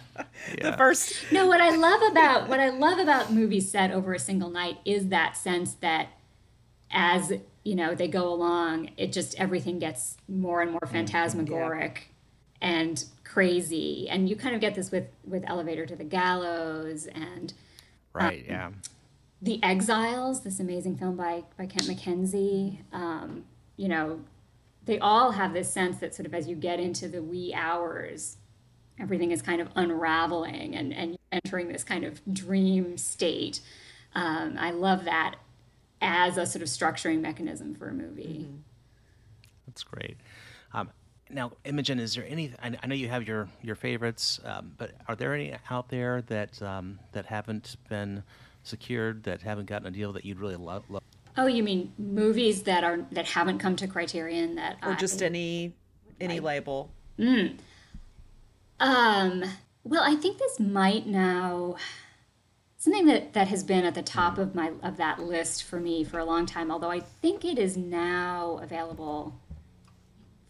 Yeah. The first. No, what I love about what I love about movies set over a single night is that sense that, as you know, they go along, it just everything gets more and more phantasmagoric yeah. and crazy, and you kind of get this with with Elevator to the Gallows and. Right. Um, yeah. The Exiles, this amazing film by by Kent McKenzie. Um, You know, they all have this sense that sort of as you get into the wee hours, everything is kind of unraveling and, and entering this kind of dream state. Um, I love that as a sort of structuring mechanism for a movie. Mm-hmm. That's great. Um, now, Imogen, is there any? I, I know you have your your favorites, um, but are there any out there that um, that haven't been secured, that haven't gotten a deal that you'd really love? love? Oh, you mean movies that are that haven't come to Criterion that or I, just any any I, label. Mm. Um, well, I think this might now something that, that has been at the top of my of that list for me for a long time. Although I think it is now available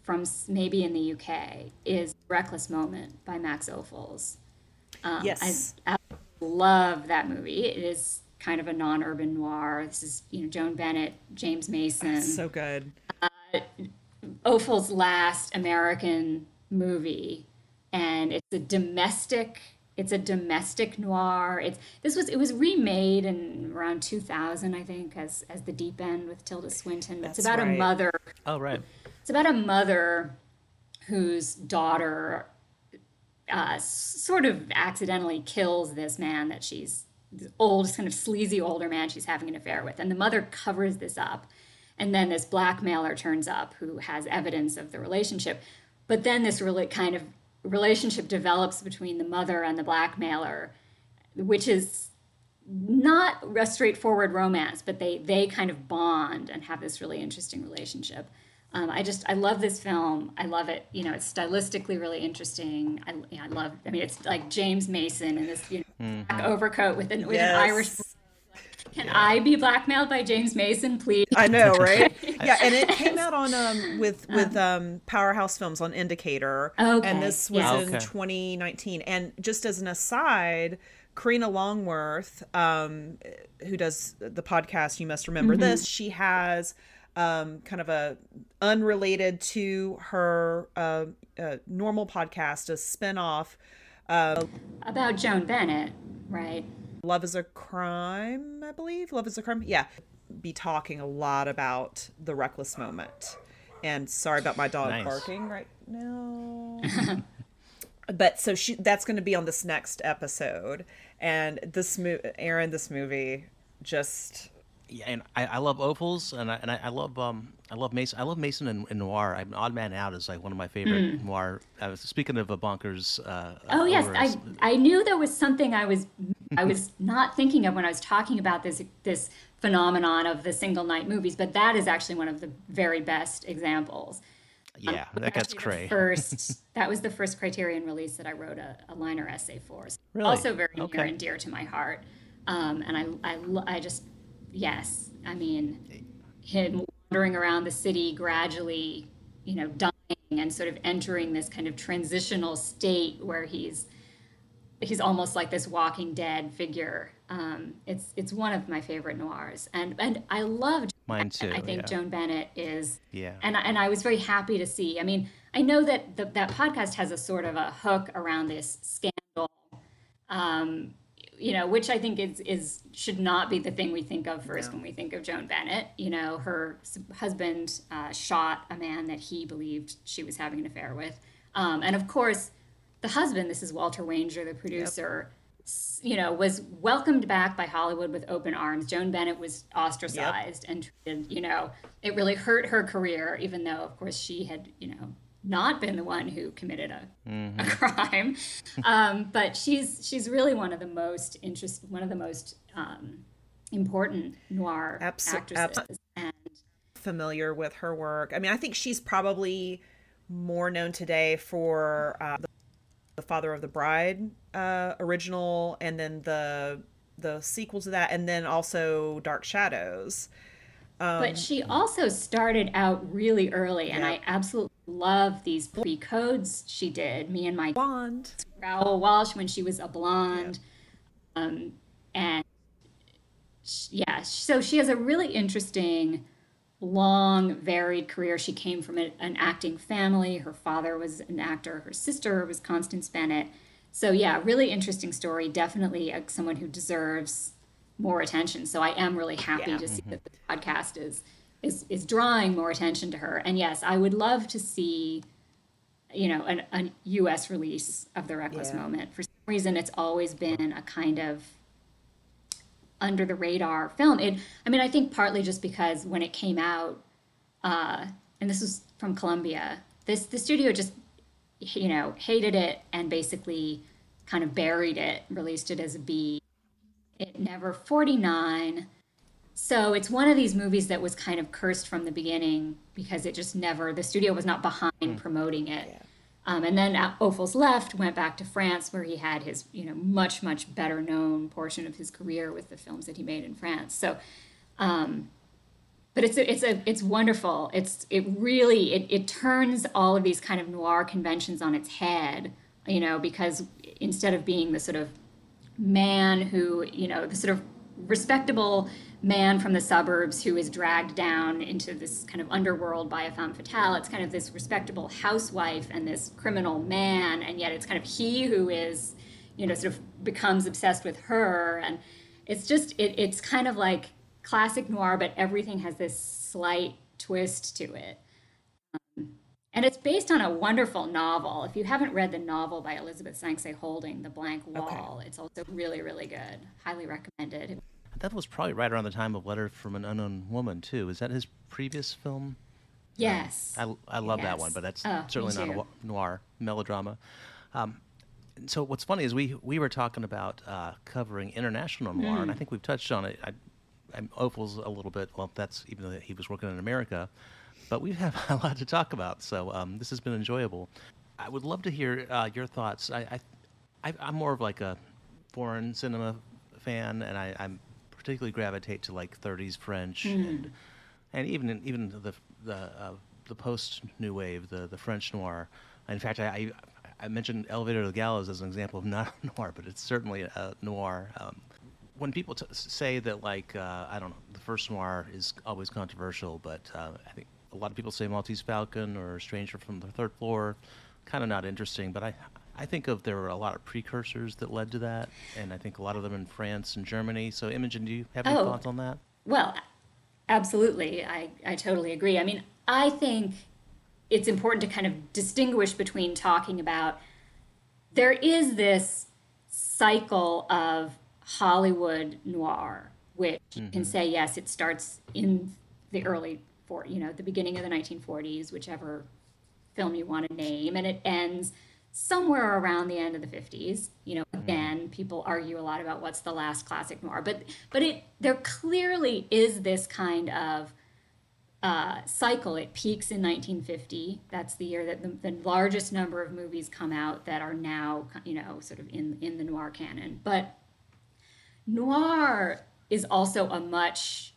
from maybe in the U K is Reckless Moment by Max Ophuls. Um, yes, I, I love that movie. It is. Kind of a non-urban noir. This is, you know, Joan Bennett, James Mason. So good. Uh, Ophul's last American movie, and it's a domestic. It's a domestic noir. It's this was it was remade in around two thousand, I think, as as The Deep End with Tilda Swinton. But it's about right. a mother. Oh right. It's about a mother whose daughter uh, sort of accidentally kills this man that she's. This old, kind of sleazy older man she's having an affair with. And the mother covers this up. And then this blackmailer turns up who has evidence of the relationship. But then this really kind of relationship develops between the mother and the blackmailer, which is not a straightforward romance, but they they kind of bond and have this really interesting relationship. Um, I just, I love this film. I love it. You know, it's stylistically really interesting. I, you know, I love, I mean, it's like James Mason in this, you know, mm-hmm. black overcoat with an, with yes. an Irish. Like, can yeah. I be blackmailed by James Mason, please? I know, right? Yeah, and it came out on um with with um Powerhouse Films on Indicator. Okay. And this was yeah. in okay. twenty nineteen. And just as an aside, Karina Longworth, um, who does the podcast, You Must Remember mm-hmm. This, she has. Um, kind of a unrelated to her uh, uh, normal podcast, a spinoff uh, about Joan Bennett, right? Love is a Crime, I believe. Love is a Crime. Yeah, be talking a lot about the Reckless Moment. And sorry about my dog nice. barking right now. But so she that's going to be on this next episode. And this movie, Aaron, this movie just. Yeah, and I, I love Ophuls, and I and I, I love um I love Mason. I love Mason and, and noir. I'm Odd Man Out is like one of my favorite mm. noir. I was speaking of a bonkers. Uh, oh yes, I I knew there was something I was I was not thinking of when I was talking about this this phenomenon of the single night movies, but that is actually one of the very best examples. Yeah, um, that gets cray. First, that was the first Criterion release that I wrote a, a liner essay for. So really? Also very okay. near and dear to my heart, um, and I I I just. Yes, I mean, him wandering around the city gradually, you know, dying and sort of entering this kind of transitional state where he's he's almost like this Walking Dead figure. Um, it's it's one of my favorite noirs, and and I love Mine too. I think yeah. Joan Bennett is, yeah. and, and I was very happy to see. I mean, I know that the, that podcast has a sort of a hook around this scandal, um, you know, which I think is, is should not be the thing we think of first no. when we think of Joan Bennett. You know, her husband uh, shot a man that he believed she was having an affair with. Um, and of course, the husband, this is Walter Wanger, the producer, yep. you know, was welcomed back by Hollywood with open arms. Joan Bennett was ostracized yep. and treated, you know, it really hurt her career, even though, of course, she had, you know, not been the one who committed a, mm-hmm. a crime. Um, but she's she's really one of the most interest, one of the most um, important noir Absol- actresses. Abs- and familiar with her work. I mean, I think she's probably more known today for uh, the, the Father of the Bride uh, original, and then the the sequel to that, and then also Dark Shadows. Um, but she also started out really early, yeah. and I absolutely love these pre-codes she did. Me and my blonde Raoul Walsh when she was a blonde, yeah. um, and she, yeah, so she has a really interesting, long, varied career. She came from a, an acting family. Her father was an actor. Her sister was Constance Bennett. So yeah, really interesting story. Definitely a, someone who deserves more attention. So I am really happy yeah. to see mm-hmm. that the podcast is, is is drawing more attention to her. And yes, I would love to see, you know, an, an U S release of The Reckless yeah. Moment. For some reason, it's always been a kind of under the radar film. It, I mean, I think partly just because when it came out, uh, and this was from Columbia, this the studio just, you know, hated it and basically kind of buried it, released it as a B. It never forty-nine. So it's one of these movies that was kind of cursed from the beginning because it just never, the studio was not behind mm. promoting it. Yeah. Um, and then Ophuls left, went back to France where he had his, you know, much, much better known portion of his career with the films that he made in France. So, um, but it's, a, it's, a, it's wonderful. It's, it really, it, it turns all of these kind of noir conventions on its head, you know, because instead of being the sort of man who, you know, the sort of respectable man from the suburbs who is dragged down into this kind of underworld by a femme fatale, it's kind of this respectable housewife and this criminal man, and yet it's kind of he who is, you know, sort of becomes obsessed with her. And it's just, it, it's kind of like classic noir, but everything has this slight twist to it. Um, and it's based on a wonderful novel. If you haven't read the novel by Elizabeth Sanchez Holding, The Blank Wall, okay. it's also really, really good. Highly recommended. That was probably right around the time of Letter from an Unknown Woman, too. Is that his previous film? Yes. Um, I, I love yes. that one, but that's oh, certainly not a noir melodrama. Um, so what's funny is we, we were talking about uh, covering international noir, mm. and I think we've touched on it. I, I'm Ophuls a little bit. Well, that's even though he was working in America, but we have a lot to talk about. So um, this has been enjoyable. I would love to hear uh, your thoughts. I, I, I, I'm more of like a foreign cinema fan, and I, I'm particularly gravitate to like thirties French mm. and and even even the the uh, the post New Wave, the, the French noir. In fact, I, I I mentioned Elevator to the Gallows as an example of not a noir, but it's certainly a noir. Um, when people t- say that like uh, I don't know, the first noir is always controversial, but uh, I think a lot of people say Maltese Falcon or Stranger from the Third Floor, kind of not interesting, but I. I think of there were a lot of precursors that led to that, and I think a lot of them in France and Germany. So, Imogen, do you have any oh, thoughts on that? Well, absolutely. I, I totally agree. I mean, I think it's important to kind of distinguish between talking about there is this cycle of Hollywood noir, which mm-hmm. you can say, yes, it starts in the early, for you know, the beginning of the nineteen forties, whichever film you want to name, and it ends somewhere around the end of the fifties. You know, again, people argue a lot about what's the last classic noir, but but it there clearly is this kind of uh, cycle. It peaks in nineteen fifty. That's the year that the, the largest number of movies come out that are now, you know, sort of in, in the noir canon. But noir is also a much,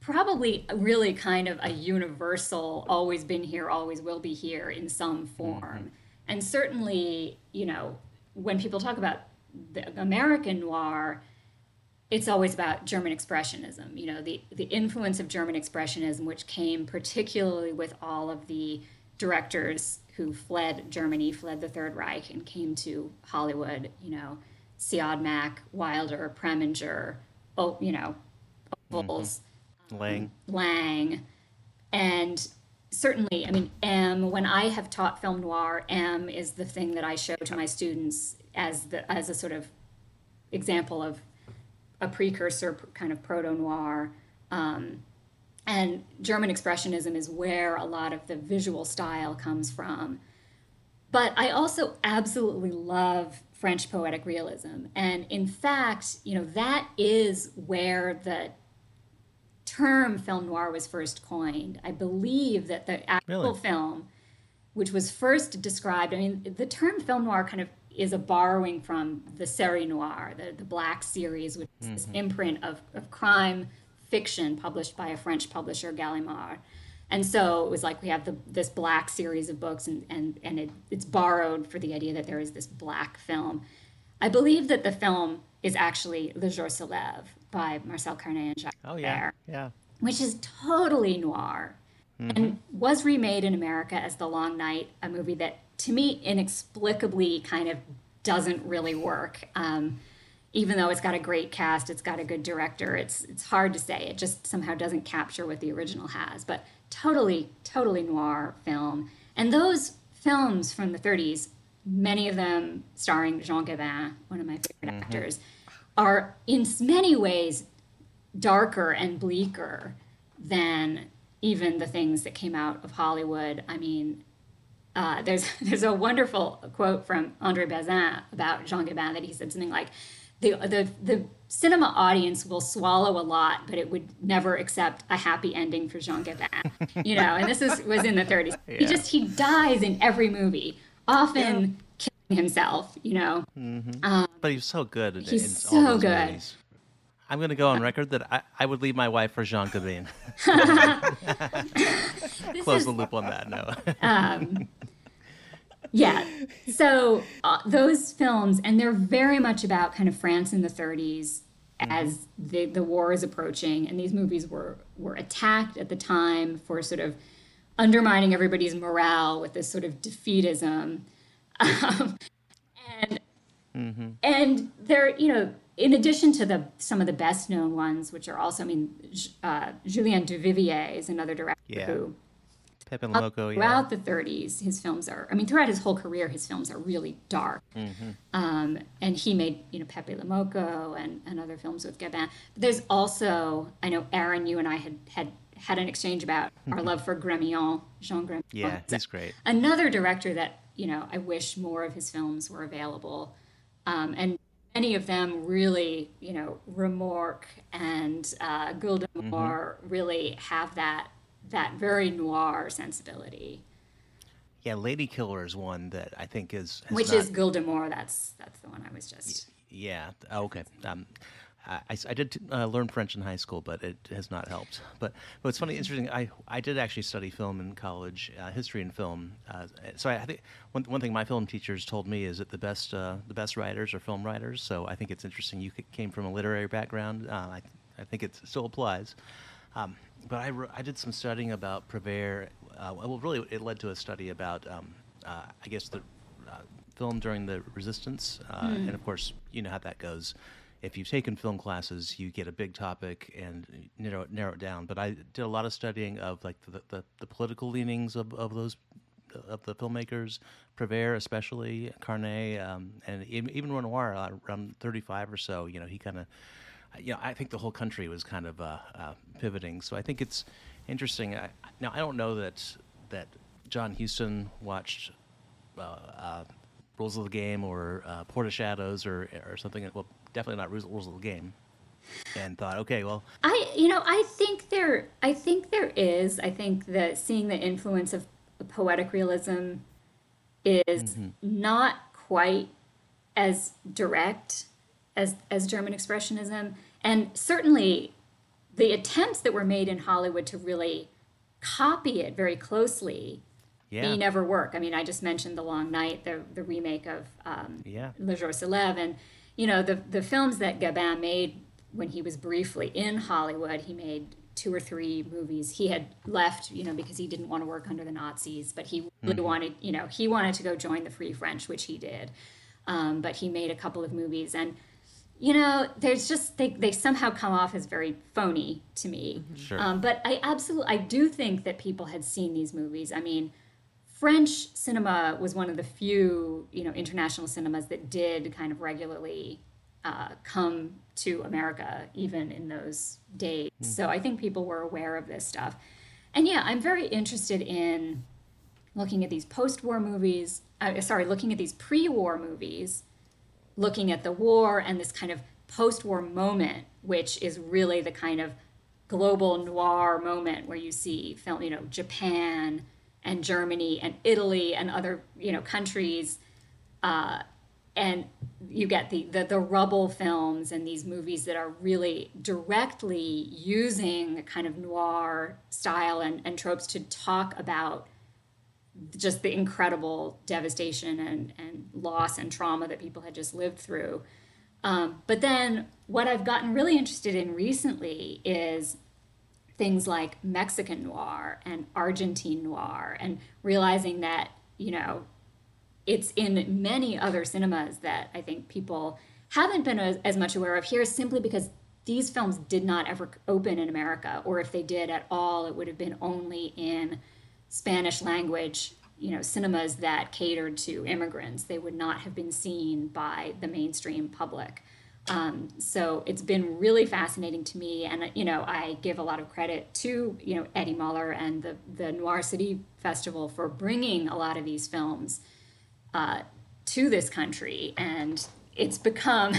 probably really kind of a universal, always been here, always will be here in some form. Mm-hmm. And certainly, you know, when people talk about the American noir, it's always about German Expressionism, you know, the, the influence of German Expressionism, which came particularly with all of the directors who fled Germany, fled the Third Reich, and came to Hollywood, you know, Siad Mack, Wilder, Preminger, oh, you know, Ophuls, mm-hmm. Lang. Um, Lang. And certainly, I mean, M, when I have taught film noir, M is the thing that I show to my students as the as a sort of example of a precursor kind of proto-noir. Um, and German Expressionism is where a lot of the visual style comes from. But I also absolutely love French poetic realism. And in fact, you know, that is where the term film noir was first coined. I believe that the actual really? film, which was first described, I mean, the term film noir kind of is a borrowing from the série noire, the, the Black series, which is mm-hmm. this imprint of, of crime fiction published by a French publisher, Gallimard. And so it was like we have the, this Black series of books, and, and, and it, it's borrowed for the idea that there is this Black film. I believe that the film is actually Le Jour se lève by Marcel Carné and Jacques oh, yeah. Prévert, yeah. which is totally noir mm-hmm. and was remade in America as The Long Night, a movie that, to me, inexplicably kind of doesn't really work. Um, even though it's got a great cast, it's got a good director, it's it's hard to say. It just somehow doesn't capture what the original has. But totally, totally noir film. And those films from the thirties, many of them starring Jean Gabin, one of my favorite mm-hmm. actors, are in many ways darker and bleaker than even the things that came out of Hollywood. I mean, uh, there's there's a wonderful quote from André Bazin about Jean Gabin that he said something like, the, the the cinema audience will swallow a lot, but it would never accept a happy ending for Jean Gabin, you know, and this is was in the thirties. Yeah. He just, he dies in every movie, often yeah. killing himself, you know. Mm-hmm. Um, but he's so good. In, he's in so all those good. Movies. I'm going to go on record that I, I would leave my wife for Jean Gabin. Close is, the loop on that, no. um, yeah, so uh, those films, and they're very much about kind of France in the thirties as mm. the, the war is approaching, and these movies were, were attacked at the time for sort of undermining everybody's morale with this sort of defeatism. Um, and mm-hmm. and they're, you know, in addition to the some of the best known ones, which are also, I mean, uh, Julien Duvivier is another director yeah. who, Pépé le Moko, throughout yeah. the thirties, his films are, I mean, throughout his whole career, his films are really dark. Mm-hmm. Um, and he made, you know, Pépé le Moko and, and other films with Gabin. But there's also, I know, Aaron, you and I had had, had an exchange about our love for Grémillon, Jean Grémillon. Yeah, he's great. Another director that, you know, I wish more of his films were available. Um, and many of them really, you know, Remorque and uh, Guillemot mm-hmm. really have that that very noir sensibility. Yeah, Lady Killer is one that I think is... Which not... is Guillemot, that's that's the one I was just... Yeah, oh, okay. Um, I, I did uh, learn French in high school, but it has not helped. But, but it's funny, interesting, I I did actually study film in college, uh, history and film. Uh, so I, I think one one thing my film teachers told me is that the best uh, the best writers are film writers, so I think it's interesting you came from a literary background. Uh, I, I think it still applies. Um, but I, re- I did some studying about Prévert. Uh, well, really, it led to a study about, um, uh, I guess, the uh, film during the Resistance. Uh, mm. And, of course, you know how that goes. If you've taken film classes, you get a big topic and narrow, narrow it down. But I did a lot of studying of, like, the, the, the political leanings of, of those of the filmmakers, Prévert especially, Carné, um, and even Renoir, uh, around thirty-five or so, you know, he kind of... You know, I think the whole country was kind of uh, uh, pivoting. So I think it's interesting. I, now, I don't know that that John Huston watched uh, uh, Rules of the Game or uh, Port of Shadows or or something. Well, definitely not Rules of the Game. And thought, okay, well, I you know, I think there, I think there is. I think that seeing the influence of poetic realism is mm-hmm. not quite as direct as as German Expressionism, and certainly the attempts that were made in Hollywood to really copy it very closely, yeah. they never work. I mean, I just mentioned The Long Night, the the remake of um, yeah. Le Jour se lève, and you know the the films that Gabin made when he was briefly in Hollywood, he made two or three movies. He had left, you know, because he didn't want to work under the Nazis, but he really mm. wanted, you know, he wanted to go join the Free French, which he did. Um, but he made a couple of movies, and, you know, there's just, they, they somehow come off as very phony to me. Sure. Um, but I absolutely, I do think that people had seen these movies. I mean, French cinema was one of the few, you know, international cinemas that did kind of regularly uh, come to America, even in those days. Mm. So I think people were aware of this stuff. And yeah, I'm very interested in looking at these post-war movies, uh, sorry, looking at these pre-war movies, looking at the war and this kind of post-war moment, which is really the kind of global noir moment where you see film, you know, Japan and Germany and Italy and other, you know, countries. Uh, and you get the, the, the rubble films and these movies that are really directly using the kind of noir style and, and tropes to talk about just the incredible devastation and, and loss and trauma that people had just lived through. Um, but then what I've gotten really interested in recently is things like Mexican noir and Argentine noir, and realizing that, you know, it's in many other cinemas that I think people haven't been as, as much aware of here, simply because these films did not ever open in America, or if they did at all, it would have been only in Spanish language, you know, cinemas that catered to immigrants. They would not have been seen by the mainstream public. Um, so it's been really fascinating to me. And, you know, I give a lot of credit to, you know, Eddie Mahler and the, the Noir City Festival for bringing a lot of these films uh, to this country. And it's become,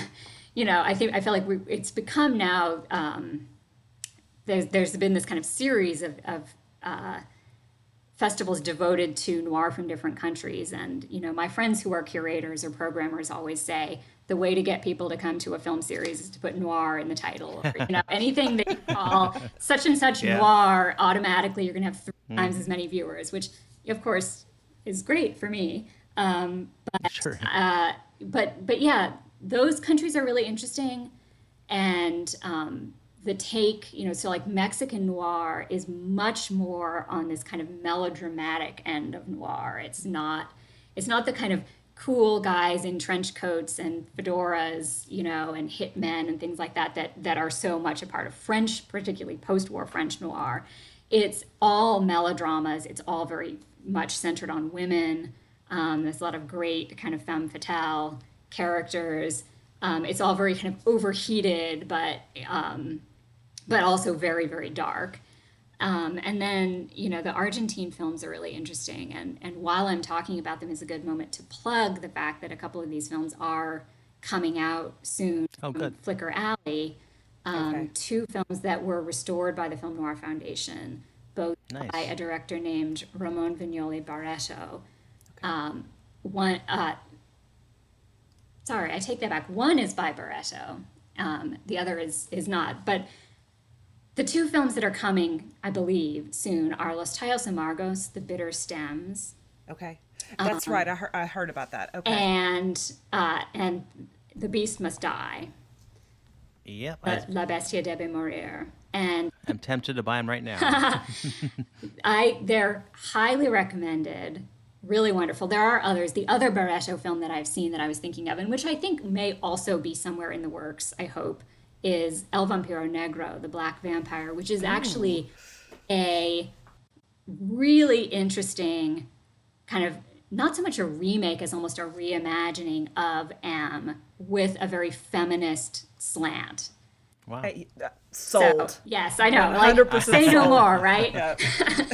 you know, I think I feel like we, it's become now, um, there's, there's been this kind of series of, of uh, festivals devoted to noir from different countries. And, you know, my friends who are curators or programmers always say the way to get people to come to a film series is to put noir in the title. Or, you know, anything that you call such and such yeah. noir, automatically you're going to have three mm. times as many viewers, which, of course, is great for me. Um, but, sure. uh, but, but yeah, those countries are really interesting. And, um, the take, you know, so like Mexican noir is much more on this kind of melodramatic end of noir. It's not, it's not the kind of cool guys in trench coats and fedoras, you know, and hitmen and things like that, that, that are so much a part of French, particularly post-war French noir. It's all melodramas. It's all very much centered on women. Um, there's a lot of great kind of femme fatale characters. Um, it's all very kind of overheated, but, um, but also very, very dark. Um, and then, you know, the Argentine films are really interesting. And, and while I'm talking about them, is a good moment to plug the fact that a couple of these films are coming out soon. Oh, good. Flickr Alley, um, okay. Two films that were restored by the Film Noir Foundation, both nice. By a director named Ramon Viñoli Barreto. Okay. Um, one, uh, sorry, I take that back. One is by Barreto. Um, the other is is not. But the two films that are coming, I believe, soon are Los Tallos Amargos, The Bitter Stems. Okay. That's um, right. I, he- I heard about that. Okay. And uh, and The Beast Must Die. Yep. I... La Bestia Debe Morir. And I'm tempted to buy them right now. I They're highly recommended. Really wonderful. There are others. The other Barreto film that I've seen that I was thinking of, and which I think may also be somewhere in the works, I hope, is El Vampiro Negro, The Black Vampire, which is actually a really interesting kind of, not so much a remake as almost a reimagining of M with a very feminist slant. Wow. I, uh, sold. So, yes, I know. Like, one hundred percent say sold. No more, right? Yeah.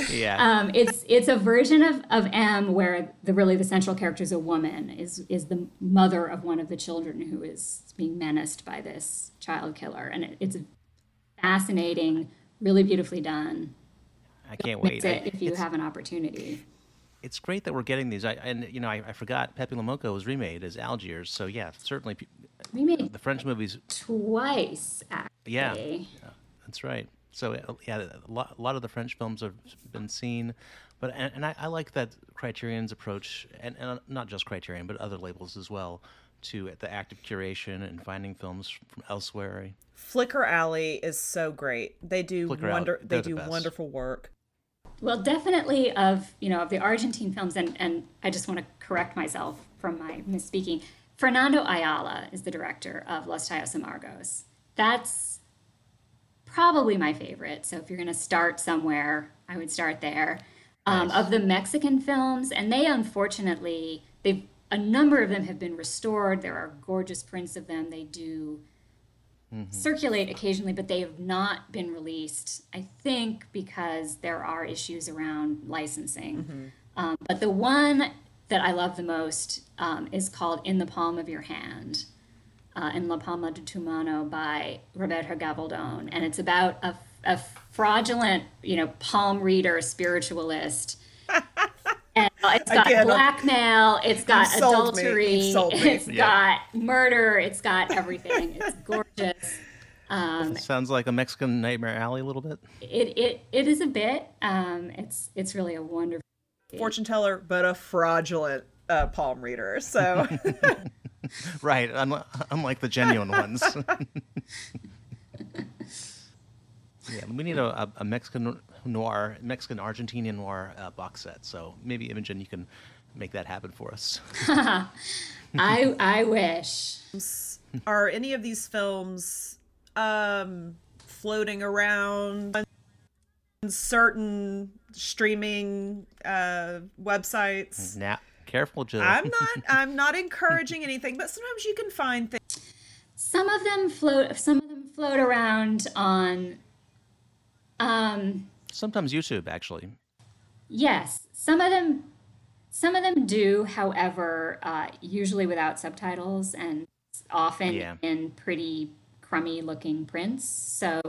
yeah. Um, it's it's a version of, of M where the really the central character is a woman, is is the mother of one of the children who is being menaced by this child killer. And it, it's fascinating, really beautifully done. I can't wait. It I, if you have an opportunity. It's great that we're getting these. I, and, you know, I, I forgot Pépé le Moko was remade as Algiers. So, yeah, certainly remade the French movies. Twice, actually. Yeah, yeah, that's right. So, yeah, a lot, a lot of the French films have been seen. But And, and I, I like that Criterion's approach, and, and not just Criterion, but other labels as well, to the act of curation and finding films from elsewhere. Flickr Alley is so great. They do wonder. They do wonderful work. Well, definitely of, you know, of the Argentine films, and, and I just want to correct myself from my misspeaking. Fernando Ayala is the director of Los Tallos Amargos. That's probably my favorite. So if you're going to start somewhere, I would start there. Um, nice. Of the Mexican films, and they unfortunately, they've a number of them have been restored. There are gorgeous prints of them. They do mm-hmm. circulate occasionally, but they have not been released, I think, because there are issues around licensing. Mm-hmm. Um, but the one that I love the most um, is called In the Palm of Your Hand, uh, in La Palma de Tu Mano by Roberto Gabaldon. And it's about a, a fraudulent, you know, palm reader, spiritualist. And it's got Again, blackmail, it's got adultery, it's yeah. got murder, it's got everything. It's gorgeous. Um, it sounds like a Mexican Nightmare Alley a little bit. It it it is a bit. Um, it's it's really a wonderful fortune teller, but a fraudulent uh, palm reader. So right, unlike the genuine ones. Yeah, we need a, a Mexican noir, Mexican Argentinian noir uh, box set. So maybe Imogen, you can make that happen for us. I I wish. Are any of these films um, floating around on certain streaming uh, websites? Nah, careful, Jill. I'm not. I'm not encouraging anything, but sometimes you can find things. Some of them float. Some of them float around on. Um, Sometimes YouTube, actually. Yes, some of them, some of them do. However, uh, usually without subtitles and often yeah. in pretty crummy-looking prints. So,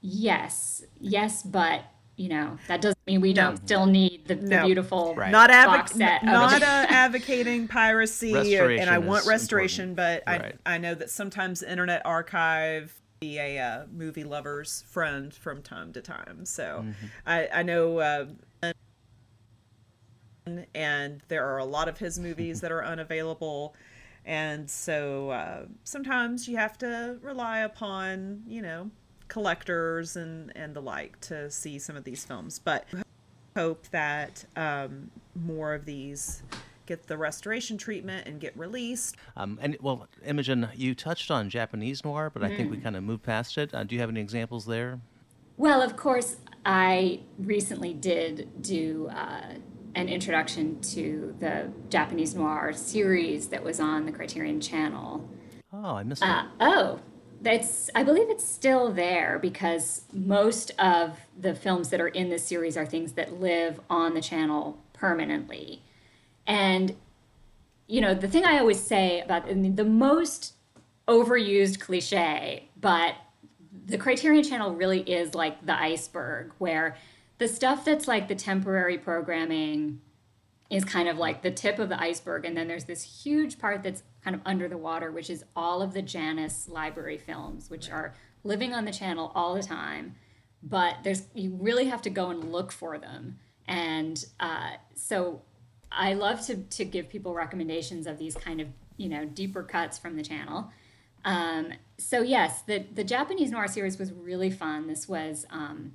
yes, yes, but you know that doesn't mean we don't no. still need the, no. the beautiful right. not advo- box set. N- not uh, advocating piracy, or, and I want restoration, important. but right. I I know that sometimes the Internet Archive. Be a uh, movie lover's friend from time to time. So mm-hmm. I, I know, uh, and there are a lot of his movies that are unavailable. And so uh, sometimes you have to rely upon, you know, collectors and, and the like to see some of these films. But hope that um, more of these get the restoration treatment and get released. Um, and well, Imogen, you touched on Japanese noir, but I mm. think we kind of moved past it. Uh, do you have any examples there? Well, of course, I recently did do uh, an introduction to the Japanese noir series that was on the Criterion Channel. Oh, I missed uh, it. Oh, that's. I believe it's still there because most of the films that are in this series are things that live on the channel permanently. And, you know, the thing I always say about I mean, the most overused cliche, but the Criterion Channel really is like the iceberg, where the stuff that's like the temporary programming is kind of like the tip of the iceberg. And then there's this huge part that's kind of under the water, which is all of the Janus library films, which are living on the channel all the time. But there's you really have to go and look for them. And uh, so... I love to to give people recommendations of these kind of, you know, deeper cuts from the channel. Um, so, yes, the, the Japanese noir series was really fun. This was, um,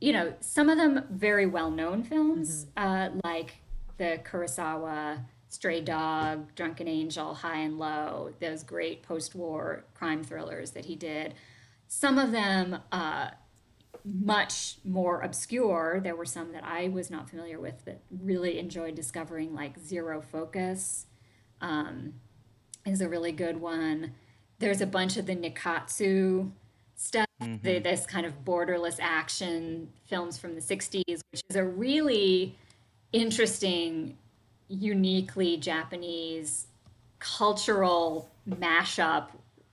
you know, some of them very well-known films, mm-hmm. uh, like the Kurosawa, Stray Dog, Drunken Angel, High and Low, those great post-war crime thrillers that he did. Some of them uh, much more obscure. There were some that I was not familiar with that really enjoyed discovering, like Zero Focus um, is a really good one. There's a bunch of the Nikatsu stuff, mm-hmm. the, this kind of borderless action films from the sixties, which is a really interesting, uniquely Japanese cultural mashup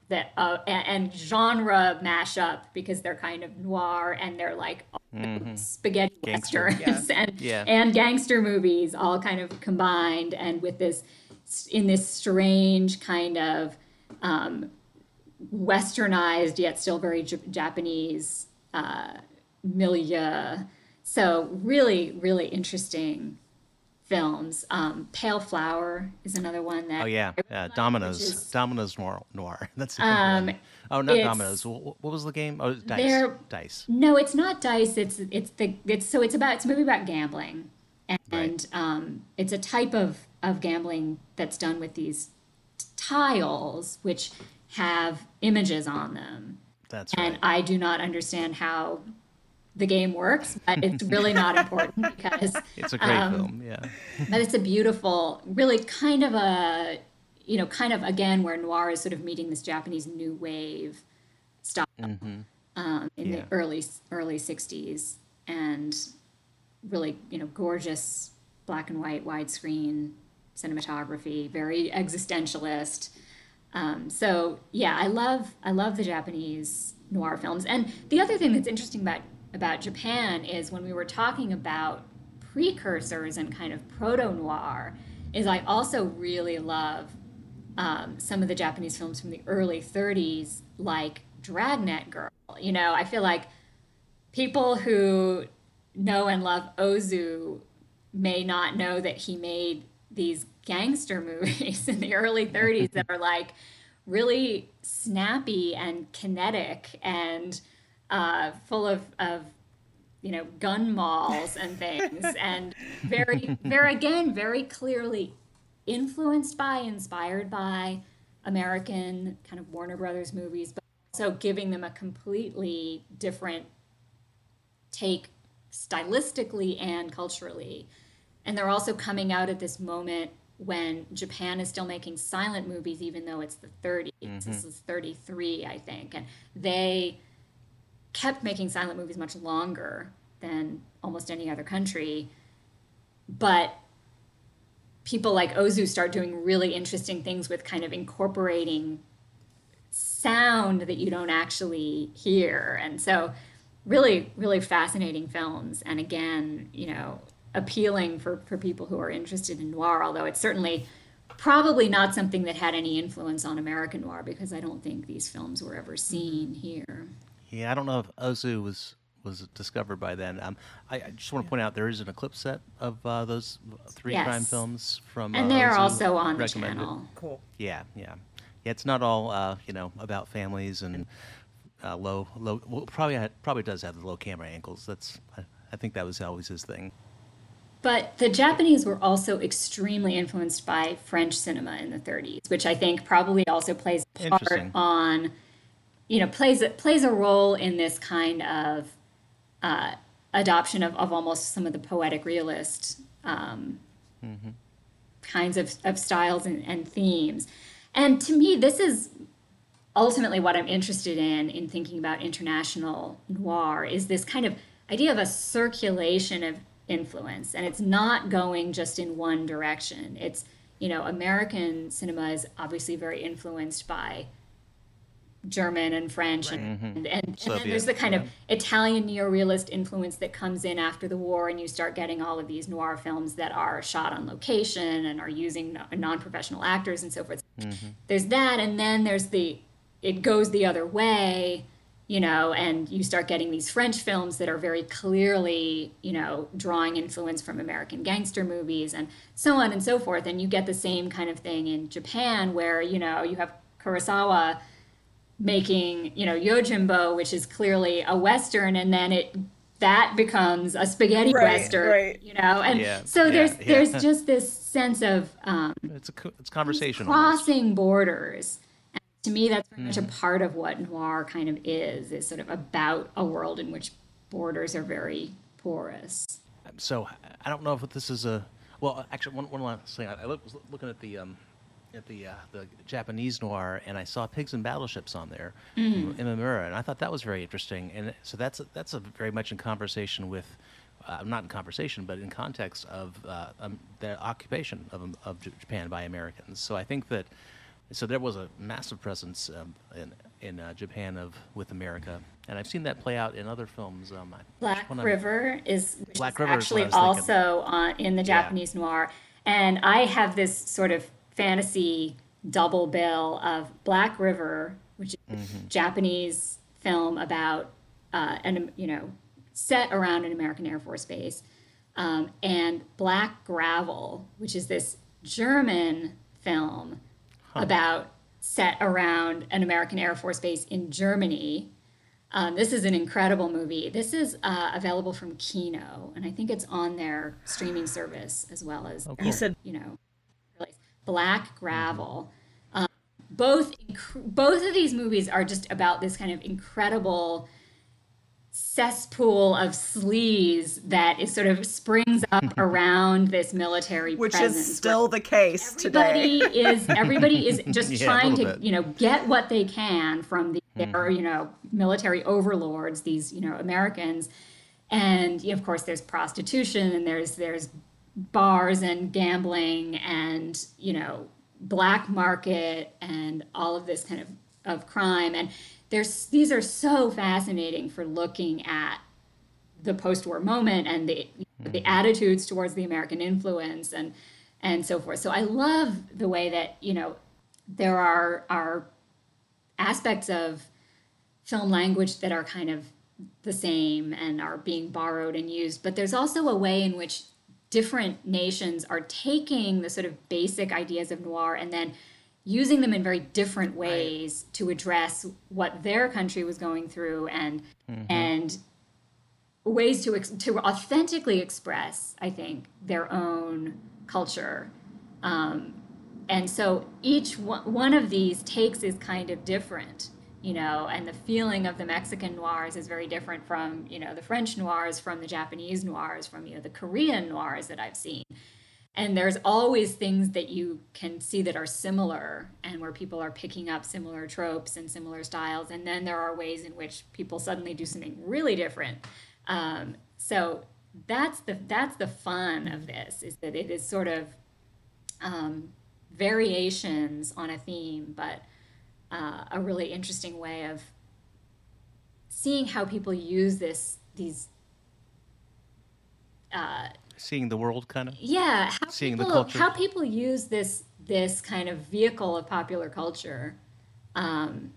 that uh, and, and genre mashup, because they're kind of noir and they're like mm-hmm. spaghetti gangster, westerns yeah. and yeah. and gangster movies all kind of combined, and with this in this strange kind of um, westernized yet still very J- Japanese uh, milieu. So really, really interesting films. Um, Pale Flower is another one that. Oh yeah, yeah. Dominoes, is, Dominoes Noir. Noir. That's. Um, oh, not Dominoes. What was the game? Oh, Dice. Dice. No, it's not Dice. It's it's the it's so it's about it's a movie about gambling, and, right. and um, it's a type of of gambling that's done with these tiles which have images on them. That's right. And I do not understand how the game works, but it's really not important because it's a great um, film, yeah. But it's a beautiful, really kind of a, you know, kind of again where noir is sort of meeting this Japanese new wave style mm-hmm. um, in yeah. the early early sixties, and really, you know, gorgeous black and white widescreen cinematography, very existentialist. Um, so yeah, I love I love the Japanese noir films, and the other thing that's interesting about about Japan is when we were talking about precursors and kind of proto-noir is I also really love um, some of the Japanese films from the early thirties, like Dragnet Girl. You know, I feel like people who know and love Ozu may not know that he made these gangster movies in the early thirties that are like really snappy and kinetic and Uh, full of, of, you know, gun malls and things, and very, very again, very clearly influenced by, inspired by American kind of Warner Brothers movies, but also giving them a completely different take stylistically and culturally. And they're also coming out at this moment when Japan is still making silent movies, even though it's the thirties. Mm-hmm. This is thirty-three, I think, and they kept making silent movies much longer than almost any other country, but people like Ozu start doing really interesting things with kind of incorporating sound that you don't actually hear. And so really, really fascinating films. And again, you know, appealing for, for people who are interested in noir, although it's certainly probably not something that had any influence on American noir because I don't think these films were ever seen here. Yeah, I don't know if Ozu was, was discovered by then. Um, I, I just want to point out there is an eclipse set of uh, those three yes. crime films from and uh, they're Ozu also on the channel. Cool. Yeah, yeah, yeah. It's not all uh, you know about families and uh, low, low. Well, probably probably does have the low camera angles. That's I, I think that was always his thing. But the Japanese were also extremely influenced by French cinema in the thirties, which I think probably also plays a part on. You know, plays plays a role in this kind of uh, adoption of, of almost some of the poetic realist um, mm-hmm. kinds of, of styles and, and themes. And to me, this is ultimately what I'm interested in in thinking about international noir, is this kind of idea of a circulation of influence. And it's not going just in one direction. It's, you know, American cinema is obviously very influenced by German and French, right. and, mm-hmm. and, and, and then there's the kind yeah. of Italian neorealist influence that comes in after the war, and you start getting all of these noir films that are shot on location and are using non-professional actors and so forth. Mm-hmm. There's that, and then there's the, it goes the other way, you know, and you start getting these French films that are very clearly, you know, drawing influence from American gangster movies and so on and so forth. And you get the same kind of thing in Japan where, you know, you have Kurosawa making, you know, Yojimbo, which is clearly a Western, and then it that becomes a spaghetti right, Western, right. you know, and yeah, so yeah, there's yeah. there's just this sense of um, it's a it's conversational crossing almost. Borders. And to me, that's very mm. much a part of what noir kind of is is sort of about a world in which borders are very porous. So I don't know if this is a well, actually, one one last thing. I was looking at the. Um, at the uh, the Japanese noir, and I saw Pigs and Battleships on there, mm. Imamura, and I thought that was very interesting. And so that's a, that's a very much in conversation with, uh, not in conversation, but in context of uh, um, the occupation of of Japan by Americans. So I think that, so there was a massive presence um, in in uh, Japan of with America, and I've seen that play out in other films. Um, Black River I, is, Black is River actually is also on, in the Japanese yeah. noir, and I have this sort of fantasy double bill of Black River, which is mm-hmm. a Japanese film about, uh, an, you know, set around an American Air Force base, um, and Black Gravel, which is this German film huh. about set around an American Air Force base in Germany. Um, this is an incredible movie. This is uh, available from Kino, and I think it's on their streaming service as well as, okay. their, you said, you know, Black Gravel. Um, both inc- both of these movies are just about this kind of incredible cesspool of sleaze that is sort of springs up around this military which presence, is still the case everybody today. is everybody is just yeah, trying to bit. you know get what they can from the mm. their, you know military overlords, these you know Americans, and you know, of course there's prostitution and there's there's bars and gambling and you know black market and all of this kind of of crime. And There's, these are so fascinating for looking at the post-war moment and the the attitudes towards the American influence and and so forth. So I love the way that, you know, there are are aspects of film language that are kind of the same and are being borrowed and used. But there's also a way in which different nations are taking the sort of basic ideas of noir and then using them in very different ways right. to address what their country was going through and mm-hmm. and ways to ex- to authentically express, I think, their own culture. Um, and so each one, one of these takes is kind of different, you know, and the feeling of the Mexican noirs is very different from, you know, the French noirs, from the Japanese noirs, from, you know, the Korean noirs that I've seen. And there's always things that you can see that are similar and where people are picking up similar tropes and similar styles. And then there are ways in which people suddenly do something really different. Um, so that's the that's the fun of this, is that it is sort of um, variations on a theme, but uh, a really interesting way of seeing how people use this, these... Uh, seeing the world, kind of? Yeah. How seeing people, the culture. How people use this this kind of vehicle of popular culture um,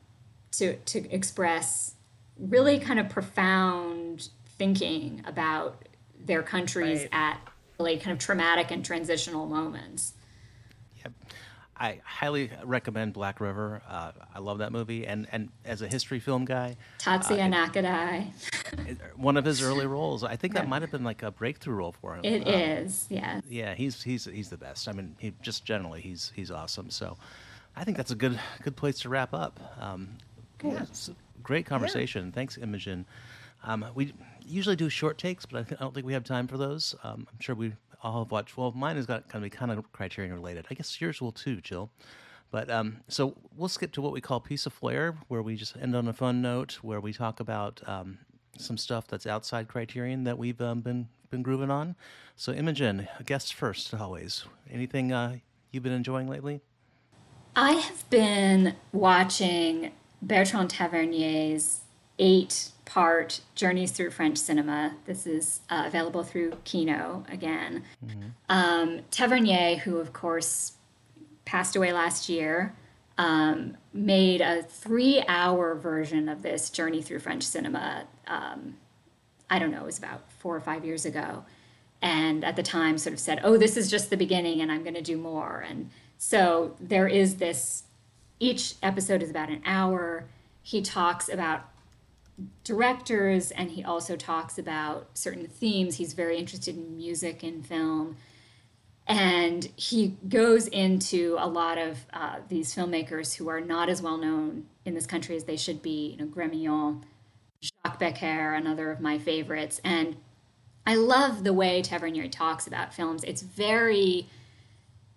to to express really kind of profound thinking about their countries right. at really kind of traumatic and transitional moments. Yep. I highly recommend Black River. Uh, I love that movie. And and as a history film guy... Tatsuya uh, Nakadai. One of his early roles. I think that might have been like a breakthrough role for him. It um, is, yeah. Yeah, he's he's he's the best. I mean, he just generally, he's he's awesome. So I think that's a good good place to wrap up. Um, yeah. Great conversation. Yeah. Thanks, Imogen. Um, we usually do short takes, but I, th- I don't think we have time for those. Um, I'm sure we... I'll have watched. Well, mine is going to be kind of Criterion related. I guess yours will too, Jill. But um, so we'll skip to what we call Piece of Flair, where we just end on a fun note, where we talk about um, some stuff that's outside Criterion that we've um, been been grooving on. So Imogen, guest first always. Anything uh, you've been enjoying lately? I have been watching Bertrand Tavernier's eight part Journeys Through French Cinema. This is uh, available through Kino again. Mm-hmm. Um, Tavernier, who of course passed away last year, um, made a three hour version of this Journey Through French Cinema. Um, I don't know, it was about four or five years ago. And at the time sort of said, oh, this is just the beginning and I'm going to do more. And so there is this, each episode is about an hour. He talks about directors, and he also talks about certain themes. He's very interested in music and film, and he goes into a lot of uh, these filmmakers who are not as well known in this country as they should be. You know, Grémillon, Jacques Becker, another of my favorites, and I love the way Tavernier talks about films. It's very,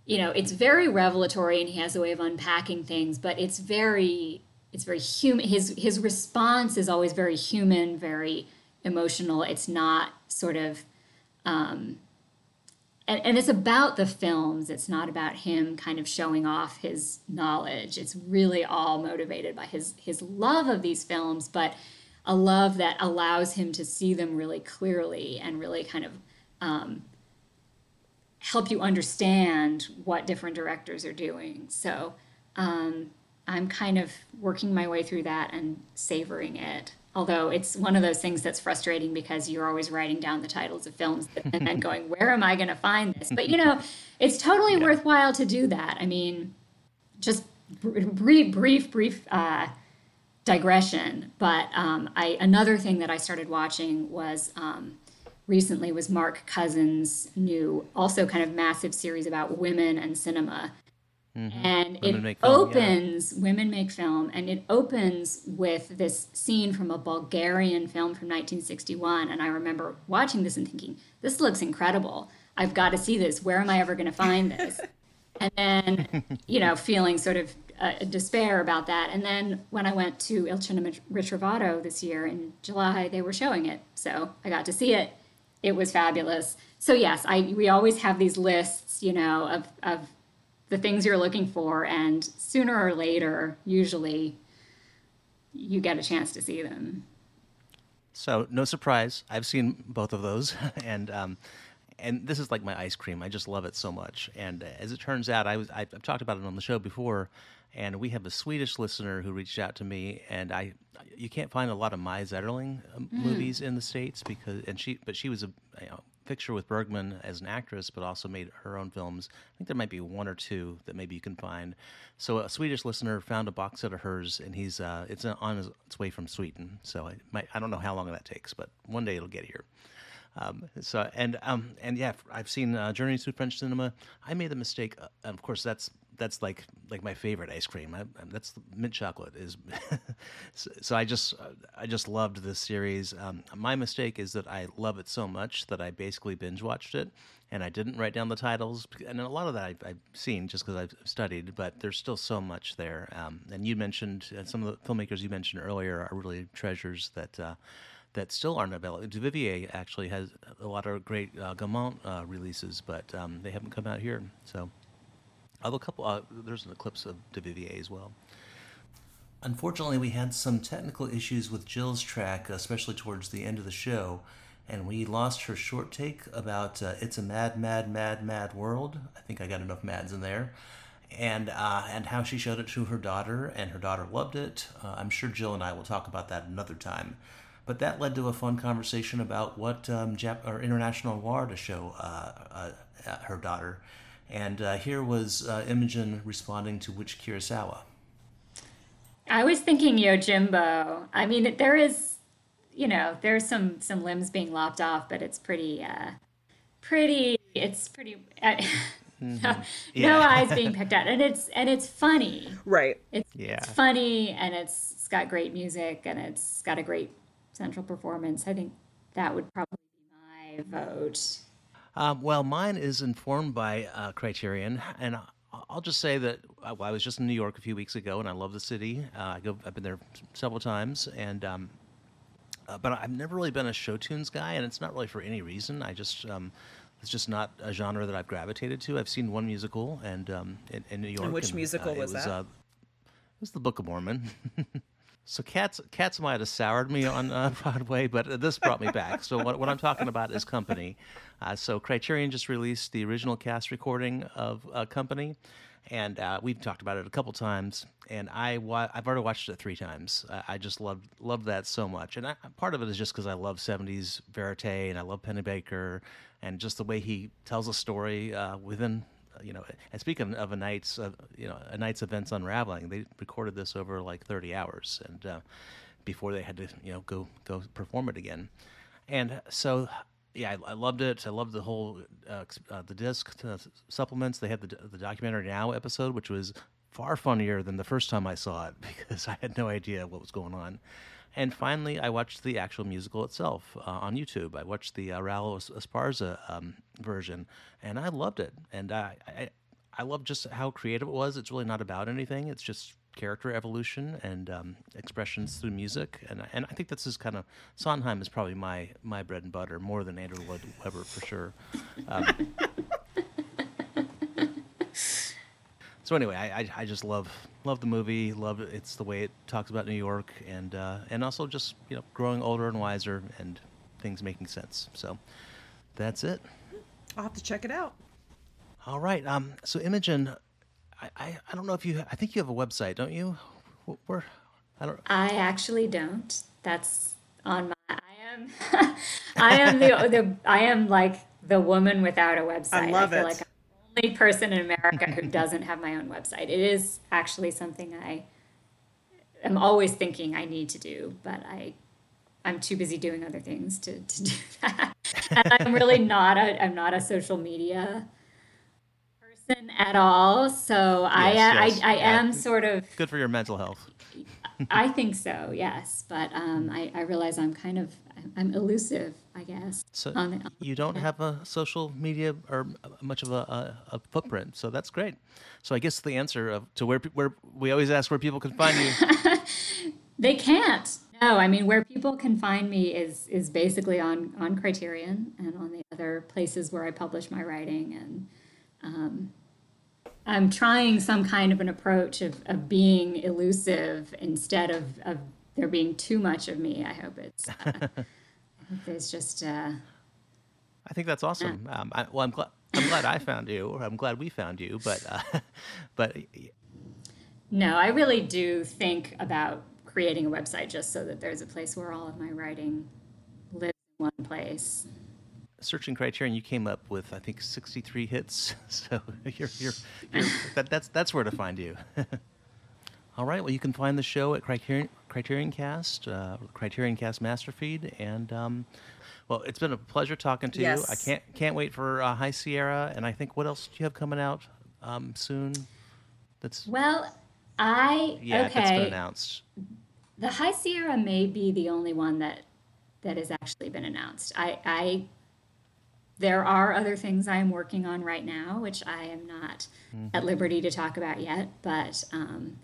you know, it's very revelatory, and he has a way of unpacking things, but it's very. It's very human. His his response is always very human, very emotional. It's not sort of, um, and, and it's about the films. It's not about him kind of showing off his knowledge. It's really all motivated by his his love of these films, but a love that allows him to see them really clearly and really kind of um, help you understand what different directors are doing. So. Um, I'm kind of working my way through that and savoring it. Although it's one of those things that's frustrating because you're always writing down the titles of films and then going, where am I going to find this? But, you know, it's totally yeah. worthwhile to do that. I mean, just brief, brief, brief uh, digression. But um, I another thing that I started watching was um, recently was Mark Cousins' new also kind of massive series about women and cinema. Mm-hmm. And women it opens, film, yeah. Women Make Film, and it opens with this scene from a Bulgarian film from nineteen sixty-one. And I remember watching this and thinking, this looks incredible. I've got to see this. Where am I ever going to find this? And then, you know, feeling sort of uh, despair about that. And then when I went to Il Cinema Ritrovato this year in July, they were showing it. So I got to see it. It was fabulous. So yes, I we always have these lists, you know, of of the things you're looking for, and sooner or later, usually, you get a chance to see them. So, no surprise, I've seen both of those, and um, and this is like my ice cream. I just love it so much. And as it turns out, I was I've talked about it on the show before, and we have a Swedish listener who reached out to me, and I you can't find a lot of Mai Zetterling mm. movies in the States because and she but she was a you know, picture with Bergman as an actress, but also made her own films. I think there might be one or two that maybe you can find. So a Swedish listener found a box set of hers, and he's uh, it's on its way from Sweden. So I might, I don't know how long that takes, but one day it'll get here. Um, so and um, and yeah, I've seen uh, Journeys Through French Cinema. I made the mistake. Uh, of course, that's that's like like my favorite ice cream. I, I, that's mint chocolate is. so, so I just I just loved this series. Um, my mistake is that I love it so much that I basically binge watched it, and I didn't write down the titles. And a lot of that I've, I've seen just because I've studied, but there's still so much there. Um, and you mentioned uh, some of the filmmakers you mentioned earlier are really treasures that. Uh, that still aren't available. Duvivier actually has a lot of great uh, Gaumont uh, releases, but um, they haven't come out here. So, although a couple, uh, there's an eclipse of Duvivier as well. Unfortunately, we had some technical issues with Jill's track, especially towards the end of the show, and we lost her short take about uh, It's a Mad, Mad, Mad, Mad World. I think I got enough mads in there. And uh, and how she showed it to her daughter, and her daughter loved it. Uh, I'm sure Jill and I will talk about that another time. But that led to a fun conversation about what um, Jap- or international noir to show uh, uh, her daughter. And uh, here was uh, Imogen responding to which Kurosawa. I was thinking Yojimbo. I mean, there is, you know, there's some, some limbs being lopped off, but it's pretty, uh, pretty, it's pretty, uh, mm-hmm. no, yeah. no eyes being picked out. And it's, and it's funny. Right. It's, yeah. it's funny, and it's, it's got great music, and it's got a great central performance. I think that would probably be my vote. Um, well, mine is informed by uh, Criterion, and I'll just say that well, I was just in New York a few weeks ago, and I love the city. Uh, I go, I've been there several times, and um, uh, but I've never really been a show tunes guy, and it's not really for any reason. I just um, it's just not a genre that I've gravitated to. I've seen one musical, and um, in, in New York. And which and, musical uh, was, was that? Uh, it was The Book of Mormon. So Cats Cats might have soured me on uh, Broadway, but this brought me back. So what, what I'm talking about is Company. Uh, so Criterion just released the original cast recording of uh, Company, and uh, we've talked about it a couple times. And I wa- I've already watched it three times. Uh, I just loved loved that so much. And I, part of it is just because I love seventies verite, and I love Pennebaker, and just the way he tells a story uh, within. You know, and speaking of a night's, uh, you know, a night's events unraveling, they recorded this over like thirty hours, and uh, before they had to, you know, go go perform it again. And so, yeah, I, I loved it. I loved the whole uh, uh, the disc uh, supplements. They had the the Documentary Now episode, which was far funnier than the first time I saw it because I had no idea what was going on. And finally, I watched the actual musical itself uh, on YouTube. I watched the uh, Raul Esparza um, version, and I loved it. And I, I I love just how creative it was. It's really not about anything. It's just character evolution and um, expressions through music. And and I think this is kind of Sondheim is probably my my bread and butter more than Andrew Lloyd Webber for sure. Um, So anyway, I, I I just love love the movie. Love it. It's the way it talks about New York, and uh, and also just you know growing older and wiser and things making sense. So that's it. I'll have to check it out. All right. Um. So Imogen, I, I, I don't know if you I think you have a website, don't you? Where I don't. I actually don't. that's on my, I am, I am the, the, I am like the woman without a website. I love I feel it. Like I'm the only person in America who doesn't have my own website. It is actually something I am always thinking I need to do, but I, I'm too busy doing other things to, to do that. And I'm really not a, I'm not a social media person at all. So yes, I, yes. I, I yeah. am sort of good for your mental health. I think so. Yes. But, um, I, I realize I'm kind of, I'm elusive, I guess. So on the, on you don't have a social media or much of a, a, a footprint. So that's great. So I guess the answer of to where, where we always ask where people can find you. They can't. No, I mean, where people can find me is is basically on, on Criterion and on the other places where I publish my writing. And um, I'm trying some kind of an approach of, of being elusive instead of, of there being too much of me. I hope it's uh, I hope there's just. Uh, I think that's awesome. Yeah. Um, I, well, I'm glad I'm glad I found you, or I'm glad we found you. But uh, but no, I really do think about creating a website just so that there's a place where all of my writing lives in one place. Searching Criterion, you came up with I think sixty-three hits, so you're, you're, you're that, that's that's where to find you. All right, well you can find the show at Criterion Criterion Cast, uh, Criterion Cast Masterfeed, and um, well it's been a pleasure talking to yes. you. I can't can't wait for uh, High Sierra, and I think what else do you have coming out um, soon? That's well, I yeah, okay. It's been announced. The High Sierra may be the only one that that has actually been announced. I, I there are other things I am working on right now, which I am not mm-hmm. at liberty to talk about yet, but um,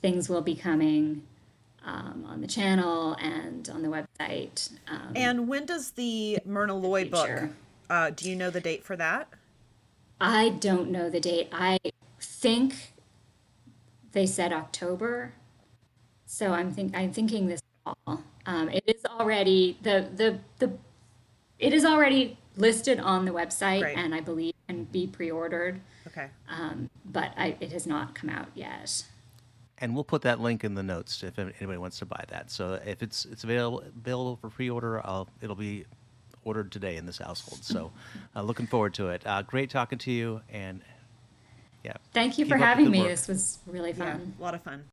things will be coming um, on the channel and on the website. Um, and when does the Myrna Loy the book? Uh, do you know the date for that? I don't know the date. I think they said October. So I'm think I'm thinking this fall. Um, it is already the the the it is already listed on the website, right. And I believe can be pre-ordered. Okay. Um, but I, it has not come out yet. And we'll put that link in the notes if anybody wants to buy that. So if it's it's available available for pre-order, I'll, it'll be ordered today in this household. So uh, looking forward to it. Uh, great talking to you, and yeah. Thank you for having me. Work. This was really fun. Yeah, a lot of fun.